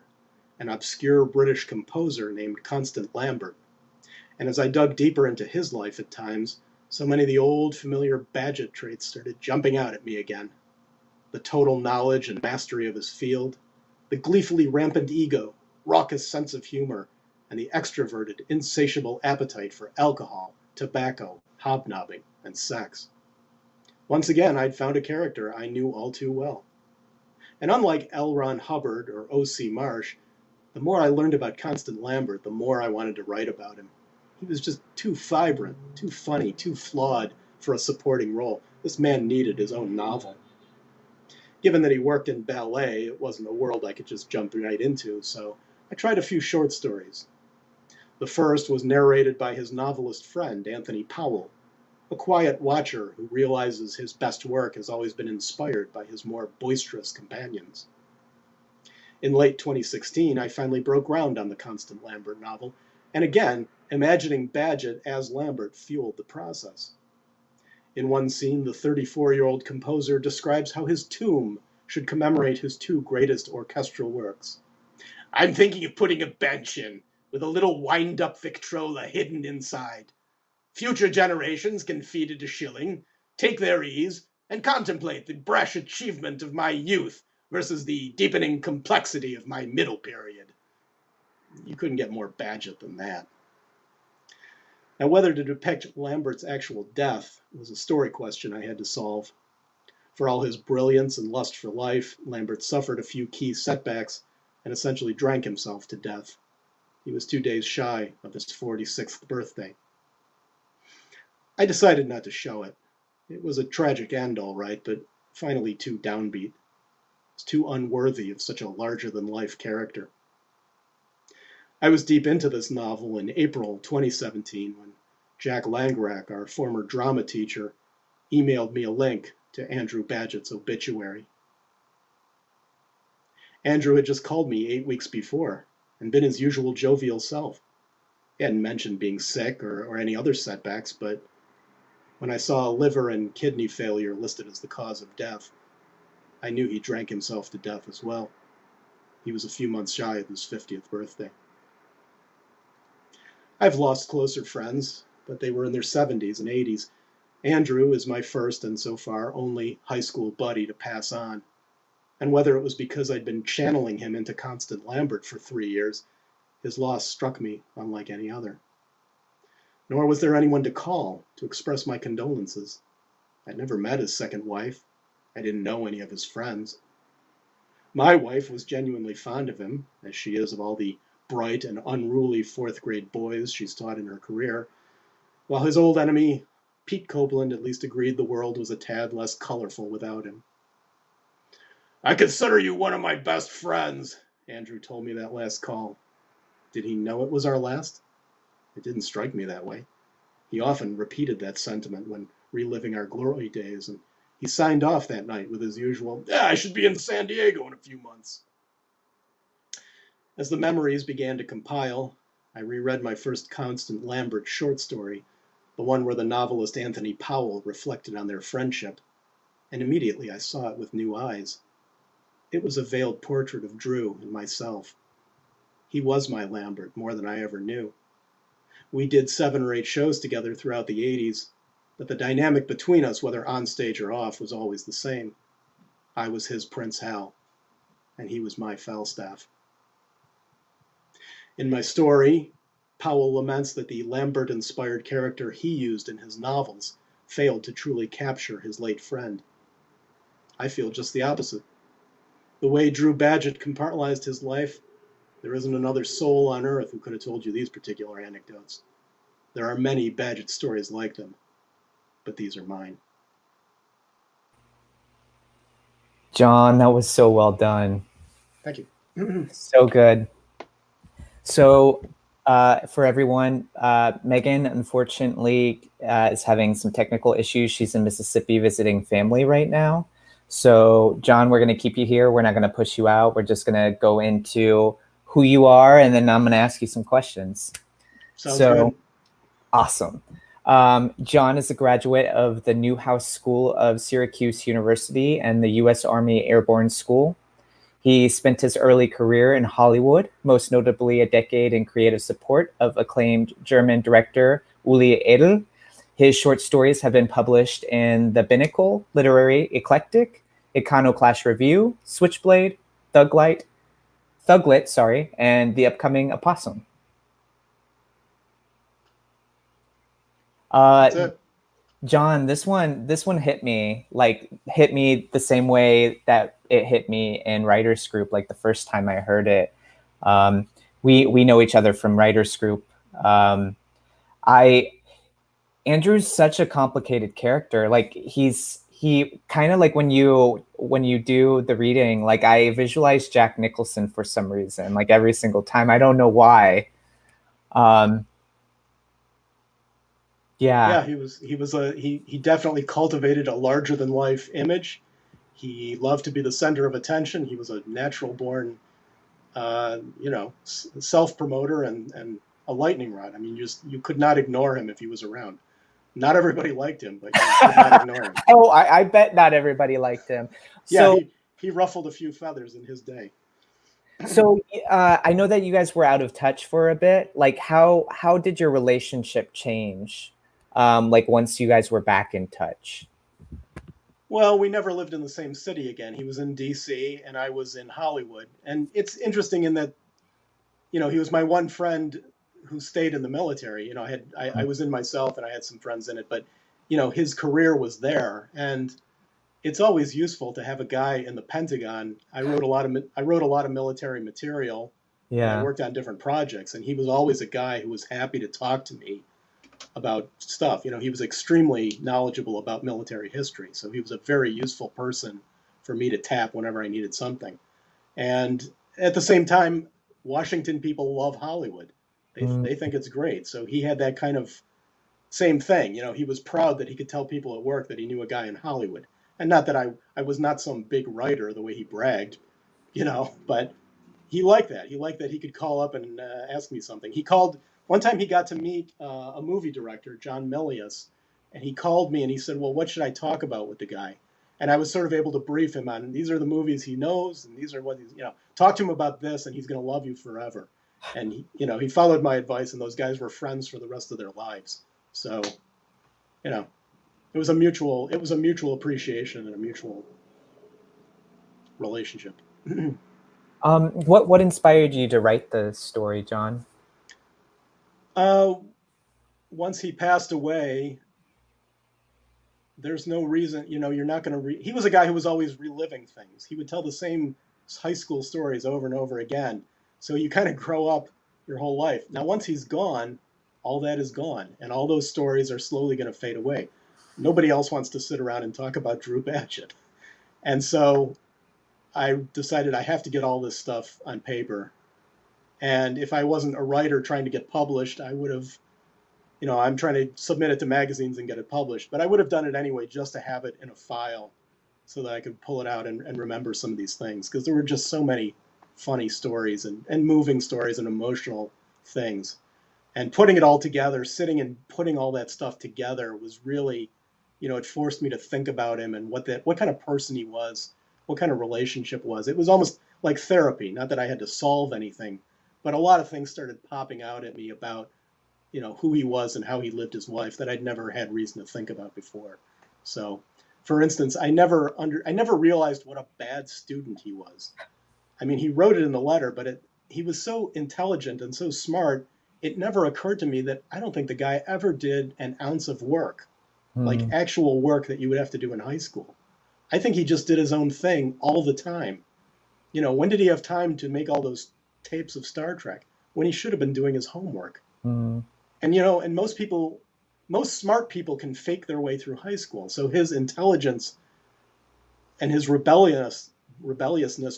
an obscure British composer named Constant Lambert. And as I dug deeper into his life at times, so many of the old familiar Badgett traits started jumping out at me again. The total knowledge and mastery of his field, the gleefully rampant ego, raucous sense of humor, and the extroverted, insatiable appetite for alcohol, tobacco, hobnobbing, and sex. Once again, I'd found a character I knew all too well. And unlike L. Ron Hubbard or O.C. Marsh, the more I learned about Constant Lambert, the more I wanted to write about him. He was just too vibrant, too funny, too flawed for a supporting role. This man needed his own novel. Given that he worked in ballet, it wasn't a world I could just jump right into, so I tried a few short stories. The first was narrated by his novelist friend, Anthony Powell, a quiet watcher who realizes his best work has always been inspired by his more boisterous companions. In late 2016, I finally broke ground on the Constant Lambert novel, and again, imagining Badgett as Lambert fueled the process. In one scene, the 34-year-old composer describes how his tomb should commemorate his two greatest orchestral works. I'm thinking of putting a bench in, with a little wind-up Victrola hidden inside. Future generations can feed it a shilling, take their ease, and contemplate the brash achievement of my youth versus the deepening complexity of my middle period. You couldn't get more Badgett than that. Now, whether to depict Lambert's actual death was a story question I had to solve. For all his brilliance and lust for life, Lambert suffered a few key setbacks and essentially drank himself to death. He was 2 days shy of his 46th birthday. I decided not to show it. It was a tragic end, all right, but finally too downbeat. It's too unworthy of such a larger-than-life character. I was deep into this novel in April 2017 when Jack Langrack, our former drama teacher, emailed me a link to Andrew Badgett's obituary. Andrew had just called me 8 weeks before and been his usual jovial self. He hadn't mentioned being sick or any other setbacks, but when I saw liver and kidney failure listed as the cause of death, I knew he drank himself to death as well. He was a few months shy of his 50th birthday. I've lost closer friends, but they were in their 70s and 80s. Andrew is my first and so far only high school buddy to pass on. And whether it was because I'd been channeling him into Constant Lambert for 3 years, his loss struck me unlike any other. Nor was there anyone to call to express my condolences. I'd never met his second wife. I didn't know any of his friends. My wife was genuinely fond of him, as she is of all the bright and unruly fourth-grade boys she's taught in her career, while his old enemy, Pete Copeland, at least agreed the world was a tad less colorful without him. "I consider you one of my best friends," Andrew told me that last call. Did he know it was our last? It didn't strike me that way. He often repeated that sentiment when reliving our glory days, and he signed off that night with his usual, "I should be in San Diego in a few months." As the memories began to compile, I reread my first Constant Lambert short story, the one where the novelist Anthony Powell reflected on their friendship, and immediately I saw it with new eyes. It was a veiled portrait of Drew and myself. He was my Lambert more than I ever knew. We did 7 or 8 shows together throughout the 80s, but the dynamic between us, whether on stage or off, was always the same. I was his Prince Hal, and he was my Falstaff. In my story, Powell laments that the Lambert-inspired character he used in his novels failed to truly capture his late friend. I feel just the opposite. The way Drew Badgett compartmentalized his life, there isn't another soul on earth who could have told you these particular anecdotes. There are many Badgett stories like them, but these are mine. John, that was so well done. Thank you. So good. So for everyone, Megan, unfortunately, is having some technical issues. She's in Mississippi visiting family right now. So, John, we're going to keep you here. We're not going to push you out. We're just going to go into who you are, and then I'm going to ask you some questions. Sounds so good. Awesome. John is a graduate of the Newhouse School of Syracuse University and the U.S. Army Airborne School. He spent his early career in Hollywood, most notably a decade in creative support of acclaimed German director Uli Edel. His short stories have been published in The Binnacle, Literary Eclectic, Iconoclash Review, Switchblade, Thuglit, and The Upcoming Opossum. John, this one hit me the same way that it hit me in Writers Group, like the first time I heard it. We know each other from Writers Group. Andrew's such a complicated character. Like he kind of like when you do the reading, like I visualize Jack Nicholson for some reason, like every single time. I don't know why. Yeah, he definitely cultivated a larger than life image. He loved to be the center of attention. He was a natural born, self promoter and a lightning rod. I mean, you could not ignore him if he was around. Not everybody liked him, but you could not ignore him. Oh, I bet not everybody liked him. So, yeah, he ruffled a few feathers in his day. So I know that you guys were out of touch for a bit. Like, how did your relationship change? Once you guys were back in touch? Well, we never lived in the same city again. He was in D.C. and I was in Hollywood. And it's interesting in that you know, he was my one friend who stayed in the military. You know, I was in myself and I had some friends in it, but, you know, his career was there. And it's always useful to have a guy in the Pentagon. I wrote a lot of military material. Yeah. I worked on different projects, and he was always a guy who was happy to talk to me about stuff. You know, he was extremely knowledgeable about military history, so he was a very useful person for me to tap whenever I needed something. And at the same time, Washington people love Hollywood. They think it's great. So he had that kind of same thing. You know, he was proud that he could tell people at work that he knew a guy in Hollywood. And not that I was not some big writer the way he bragged, you know, but he liked that. He liked that he could call up and ask me something. He called one time. He got to meet a movie director, John Milius, and he called me and he said, well, what should I talk about with the guy? And I was sort of able to brief him on, these are the movies he knows, and these are what he's, you know, talk to him about this and he's going to love you forever. And, he, you know, he followed my advice, and those guys were friends for the rest of their lives. So, you know, it was a mutual appreciation and a mutual relationship. What inspired you to write the story, John? Once he passed away, there's no reason, you know, you're not going to he was a guy who was always reliving things. He would tell the same high school stories over and over again. So you kind of grow up your whole life. Now, once he's gone, all that is gone. And all those stories are slowly going to fade away. Nobody else wants to sit around and talk about Drew Badgett. And so I decided I have to get all this stuff on paper. And if I wasn't a writer trying to get published, I would have, you know, I'm trying to submit it to magazines and get it published. But I would have done it anyway just to have it in a file so that I could pull it out and remember some of these things. Because there were just so many funny stories and moving stories and emotional things. And putting it all together, sitting and putting all that stuff together was really, you know, it forced me to think about him and what kind of person he was, what kind of relationship was. It was almost like therapy, not that I had to solve anything, but a lot of things started popping out at me about, you know, who he was and how he lived his life that I'd never had reason to think about before. So, for instance, I never realized what a bad student he was. I mean, he wrote it in the letter, but he was so intelligent and so smart, it never occurred to me that I don't think the guy ever did an ounce of work, like actual work that you would have to do in high school. I think he just did his own thing all the time. You know, when did he have time to make all those tapes of Star Trek? When he should have been doing his homework. And, you know, and most smart people can fake their way through high school. So his intelligence and his rebelliousness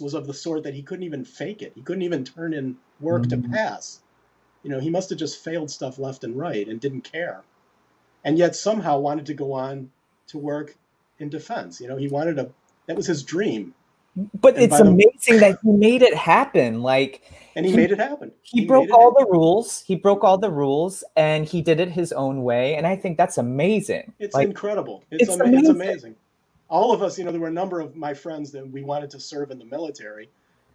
was of the sort that he couldn't even fake it. He couldn't even turn in work to pass. You know, he must have just failed stuff left and right and didn't care. And yet somehow wanted to go on to work in defense. You know, he wanted that was his dream. But it's amazing that he made it happen. Like, and he made it happen. He broke all the rules. He broke all the rules, and he did it his own way. And I think that's amazing. It's incredible. It's amazing. All of us, you know, there were a number of my friends that we wanted to serve in the military,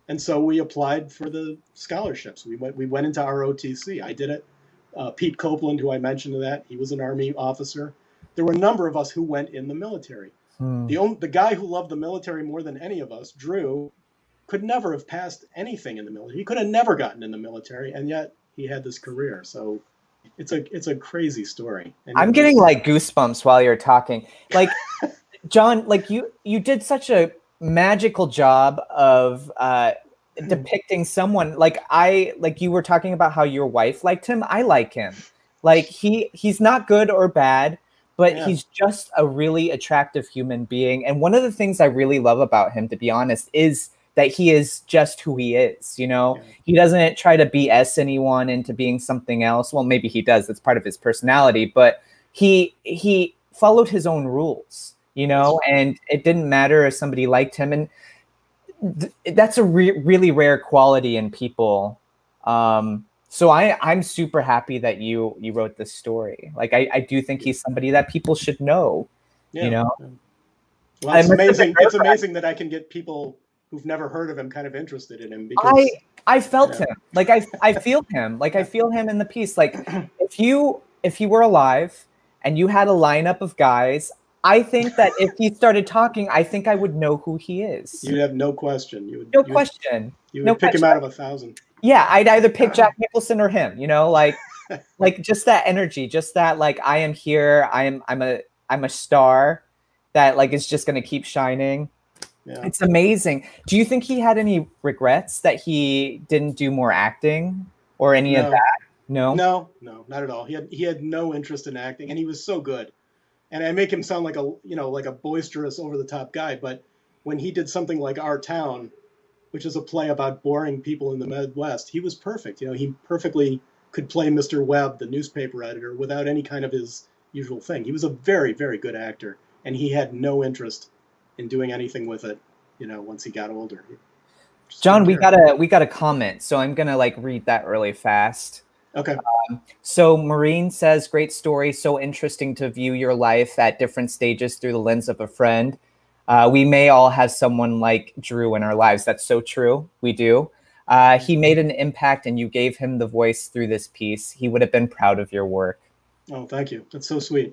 and so we applied for the scholarships. We went into ROTC. I did it. Pete Copeland, who I mentioned that, he was an Army officer. There were a number of us who went in the military. The guy who loved the military more than any of us, Drew, could never have passed anything in the military. He could have never gotten in the military, and yet he had this career. So it's a crazy story. And I'm getting like goosebumps while you're talking. Like, John, like you did such a magical job of depicting someone. Like you were talking about how your wife liked him. I like him. Like he's not good or bad, but he's just a really attractive human being. And one of the things I really love about him, to be honest, is that he is just who he is. You know, he doesn't try to BS anyone into being something else. Well, maybe he does. That's part of his personality. But he followed his own rules. You know, and it didn't matter if somebody liked him. And that's a really rare quality in people. So I'm super happy that you wrote this story. Like, I do think he's somebody that people should know, you know? Well, it's amazing that I can get people who've never heard of him kind of interested in him. Because I felt him. Like, I feel him. Like, I feel him in the piece. Like, if he were alive and you had a lineup of guys, I think that if he started talking, I think I would know who he is. You'd have no question. You would pick him out of 1,000. Yeah, I'd either pick Jack Nicholson or him, you know, like just that energy, just that like I am here, I'm a star that like is just gonna keep shining. Yeah. It's amazing. Do you think he had any regrets that he didn't do more acting or any of that? No, no, no, not at all. He had no interest in acting, and he was so good. And I make him sound like a, you know, like a boisterous, over the top guy. But when he did something like Our Town, which is a play about boring people in the Midwest, he was perfect. You know, he perfectly could play Mr. Webb, the newspaper editor, without any kind of his usual thing. He was a very, very good actor, and he had no interest in doing anything with it. You know, once he got older. John, we got a comment, so I'm gonna like read that really fast. Okay. So Maureen says, great story. So interesting to view your life at different stages through the lens of a friend. We may all have someone like Drew in our lives. That's so true. We do. He made an impact and you gave him the voice through this piece. He would have been proud of your work. Oh, thank you. That's so sweet.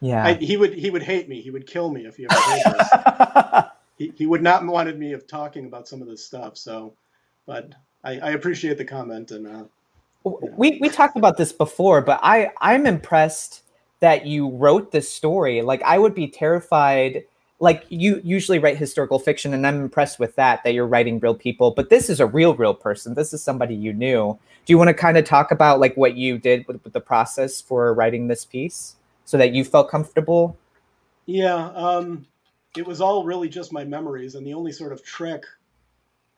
Yeah. He would hate me. He would kill me if he ever did this. He would not wanted me of talking about some of this stuff. So, but I appreciate the comment, and, we talked about this before, but I'm impressed that you wrote this story. Like, I would be terrified. Like, you usually write historical fiction, and I'm impressed with that, that you're writing real people. But this is a real person. This is somebody you knew. Do you want to kind of talk about, like, what you did with the process for writing this piece so that you felt comfortable? Yeah, it was all really just my memories, and the only sort of trick,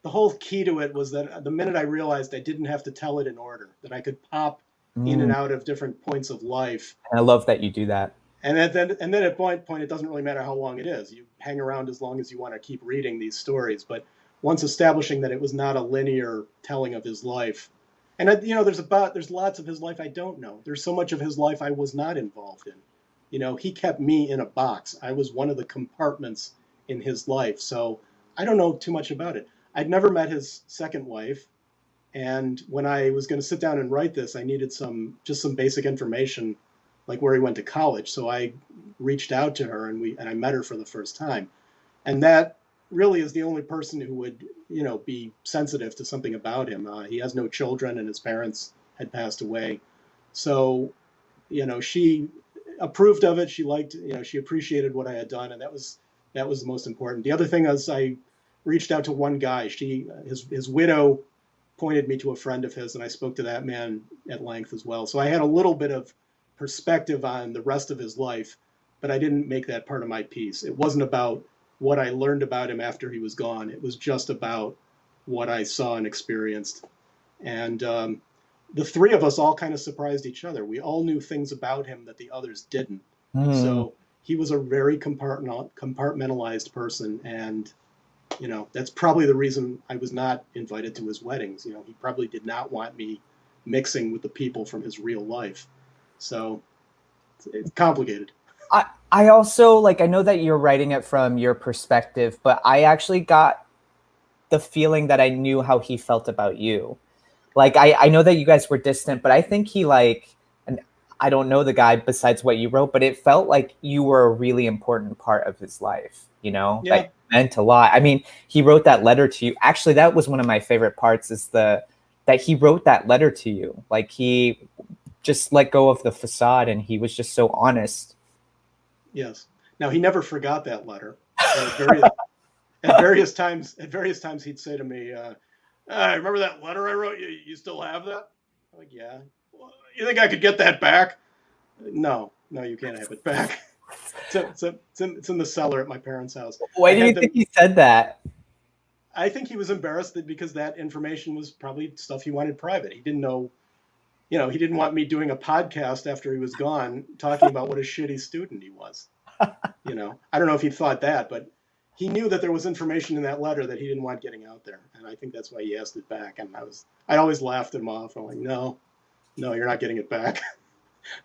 the whole key to it was that the minute I realized I didn't have to tell it in order, that I could pop in and out of different points of life. And I love that you do that. And then at point, it doesn't really matter how long it is. You hang around as long as you want to keep reading these stories. But once establishing that it was not a linear telling of his life, and you know, there's lots of his life I don't know. There's so much of his life I was not involved in. You know, he kept me in a box. I was one of the compartments in his life, so I don't know too much about it. I'd never met his second wife, and when I was going to sit down and write this, I needed just some basic information, like where he went to college. So I reached out to her, and I met her for the first time, and that really is the only person who would, you know, be sensitive to something about him. He has no children, and his parents had passed away, so you know, she approved of it. She liked, you know, she appreciated what I had done, and that was the most important. The other thing is I reached out to one guy. His widow pointed me to a friend of his, and I spoke to that man at length as well. So I had a little bit of perspective on the rest of his life, but I didn't make that part of my piece. It wasn't about what I learned about him after he was gone. It was just about what I saw and experienced. And the three of us all kind of surprised each other. We all knew things about him that the others didn't. So he was a very compartmentalized person, and you know, that's probably the reason I was not invited to his weddings. You know, he probably did not want me mixing with the people from his real life. So it's complicated. I also, like, I know that you're writing it from your perspective, but I actually got the feeling that I knew how he felt about you. Like, I know that you guys were distant, but I think he, like, and I don't know the guy besides what you wrote, but it felt like you were a really important part of his life, you know? Yeah. Like, meant a lot. I mean, he wrote that letter to you. Actually, that was one of my favorite parts, is that he wrote that letter to you. Like, he just let go of the facade, and he was just so honest. Yes. Now, he never forgot that letter. At various times, he'd say to me, "I remember that letter I wrote you. You still have that?" I'm like, "Yeah." "Well, you think I could get that back?" No, you can't have it back. It's in the cellar at my parents' house. Why do you think he said that? I think he was embarrassed because that information was probably stuff he wanted private. He didn't know, you know, he didn't want me doing a podcast after he was gone talking about what a shitty student he was. You know, I don't know if he thought that, but he knew that there was information in that letter that he didn't want getting out there. And I think that's why he asked it back. And I always laughed him off. I'm like, no, you're not getting it back.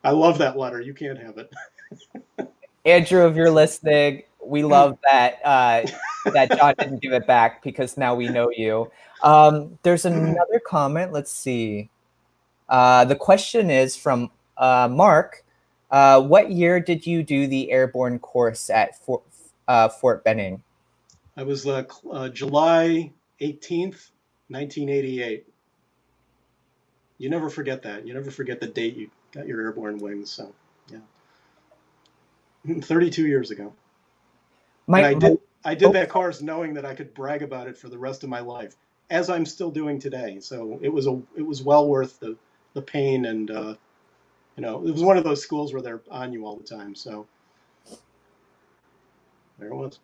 I love that letter. You can't have it. Andrew, if you're listening, we love that that John didn't give it back, because now we know you. There's another comment. Let's see. The question is from Mark. What year did you do the airborne course at Fort Benning? I was July 18th, 1988. you never forget that. You never forget the date you got your airborne wings. So, yeah, 32 years ago. I did that course knowing that I could brag about it for the rest of my life, as I'm still doing today. So it was well worth the pain, and it was one of those schools where they're on you all the time. So there it was.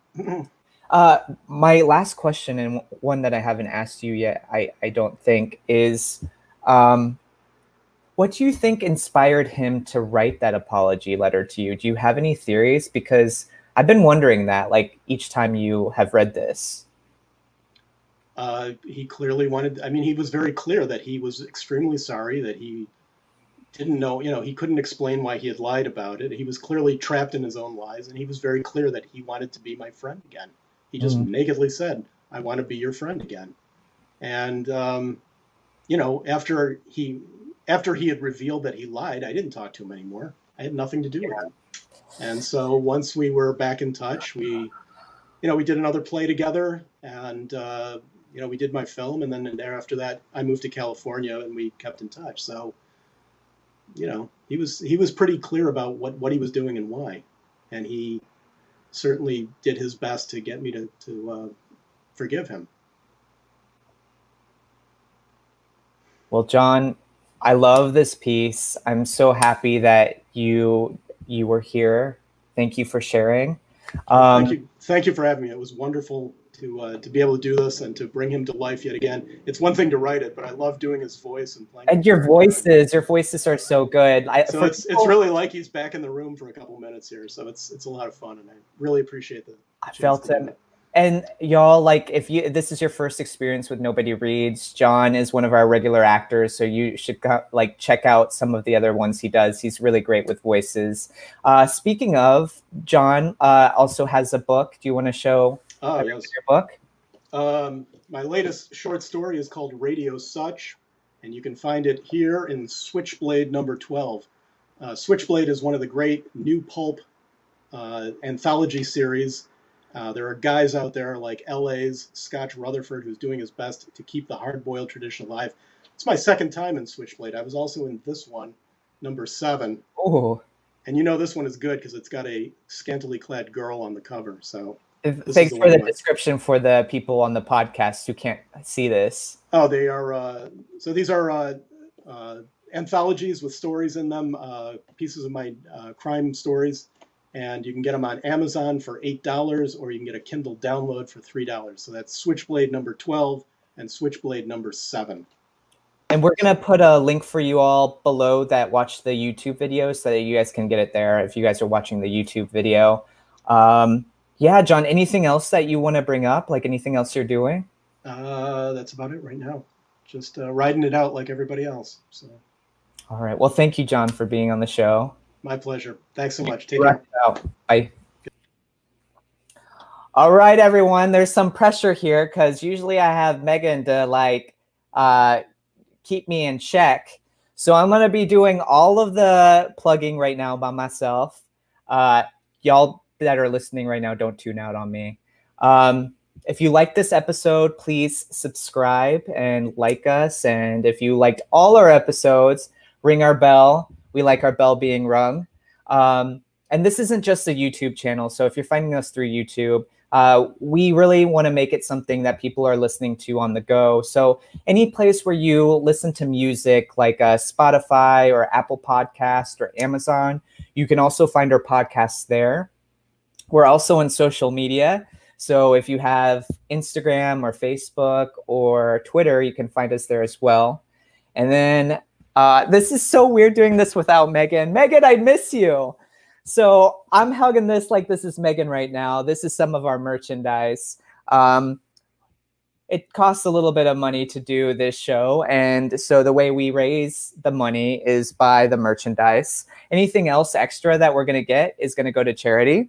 My last question, and one that I haven't asked you yet, I don't think, is what do you think inspired him to write that apology letter to you? Do you have any theories? Because I've been wondering that, like, each time you have read this. He clearly wanted, I mean, he was very clear that he was extremely sorry, that he didn't know, he couldn't explain why he had lied about it. He was clearly trapped in his own lies, and he was very clear that he wanted to be my friend again. He just nakedly said, I want to be your friend again. And, after he had revealed that he lied, I didn't talk to him anymore. I had nothing to do with him. And so once we were back in touch, we did another play together, and, we did my film. And then after that, I moved to California, and we kept in touch. So, he was pretty clear about what he was doing and why. And he certainly did his best to get me to forgive him. Well, John, I love this piece. I'm so happy that you were here. Thank you for sharing. Thank you for having me. It was wonderful to be able to do this and to bring him to life yet again. It's one thing to write it, but I love doing his voice and playing. And your voices are so good. So it's really like he's back in the room for a couple minutes here. So it's a lot of fun, and I really appreciate that. I felt him. And y'all, like, if this is your first experience with Nobody Reads, John is one of our regular actors, so you should check out some of the other ones he does. He's really great with voices. Speaking of, John also has a book. Do you want to show yes, your book? My latest short story is called Radio Such, and you can find it here in Switchblade number 12. Switchblade is one of the great new pulp anthology series. There are guys out there like LA's Scotch Rutherford, who's doing his best to keep the hard-boiled tradition alive. It's my second time in Switchblade. I was also in this one, number 7. Oh. And this one is good because it's got a scantily clad girl on the cover. So thanks for the description for the people on the podcast who can't see this. Oh, they are. So these are anthologies with stories in them, pieces of my crime stories. And you can get them on Amazon for $8, or you can get a Kindle download for $3. So that's Switchblade number 12 and Switchblade number 7. And we're going to put a link for you all below that watch the YouTube video so that you guys can get it there if you guys are watching the YouTube video. Yeah, John, anything else that you want to bring up? Like anything else you're doing? That's about it right now. Just riding it out like everybody else. So. All right. Well, thank you, John, for being on the show. My pleasure. Thanks so much. Take care. Bye. All right, everyone. There's some pressure here because usually I have Megan to keep me in check. So I'm going to be doing all of the plugging right now by myself. Y'all that are listening right now, don't tune out on me. If you like this episode, please subscribe and like us. And if you liked all our episodes, ring our bell. We like our bell being rung. And this isn't just a YouTube channel. So if you're finding us through YouTube, we really want to make it something that people are listening to on the go. So any place where you listen to music, like Spotify or Apple Podcast or Amazon, you can also find our podcasts there. We're also on social media. So if you have Instagram or Facebook or Twitter, you can find us there as well. And then this is so weird doing this without Megan. Megan, I miss you. So I'm hugging this like this is Megan right now. This is some of our merchandise. It costs a little bit of money to do this show. And so the way we raise the money is by the merchandise. Anything else extra that we're going to get is going to go to charity.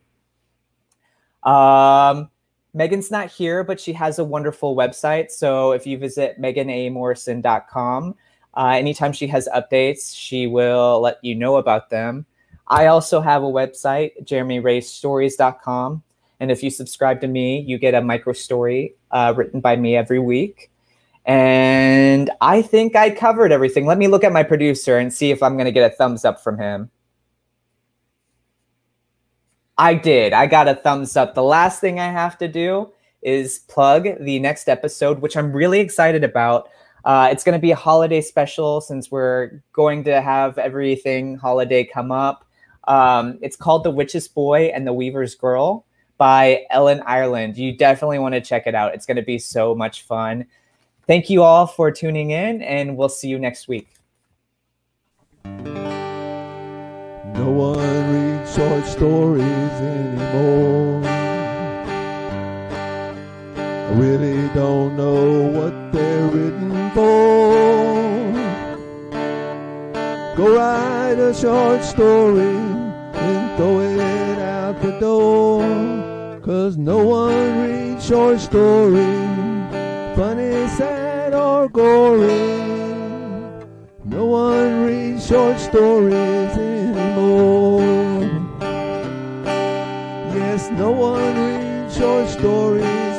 Megan's not here, but she has a wonderful website. So if you visit meganamorrison.com, anytime she has updates, she will let you know about them. I also have a website, jeremyraystories.com. And if you subscribe to me, you get a micro story written by me every week. And I think I covered everything. Let me look at my producer and see if I'm going to get a thumbs up from him. I did. I got a thumbs up. The last thing I have to do is plug the next episode, which I'm really excited about. It's going to be a holiday special since we're going to have everything holiday come up. It's called The Witch's Boy and the Weaver's Girl by Ellen Ireland. You definitely want to check it out. It's going to be so much fun. Thank you all for tuning in, and we'll see you next week. No one reads short stories anymore. I really don't know what they're written for. Go write a short story and throw it out the door. 'Cause no one reads short stories. Funny, sad, or gory. No one reads short stories anymore. Yes, no one reads short stories.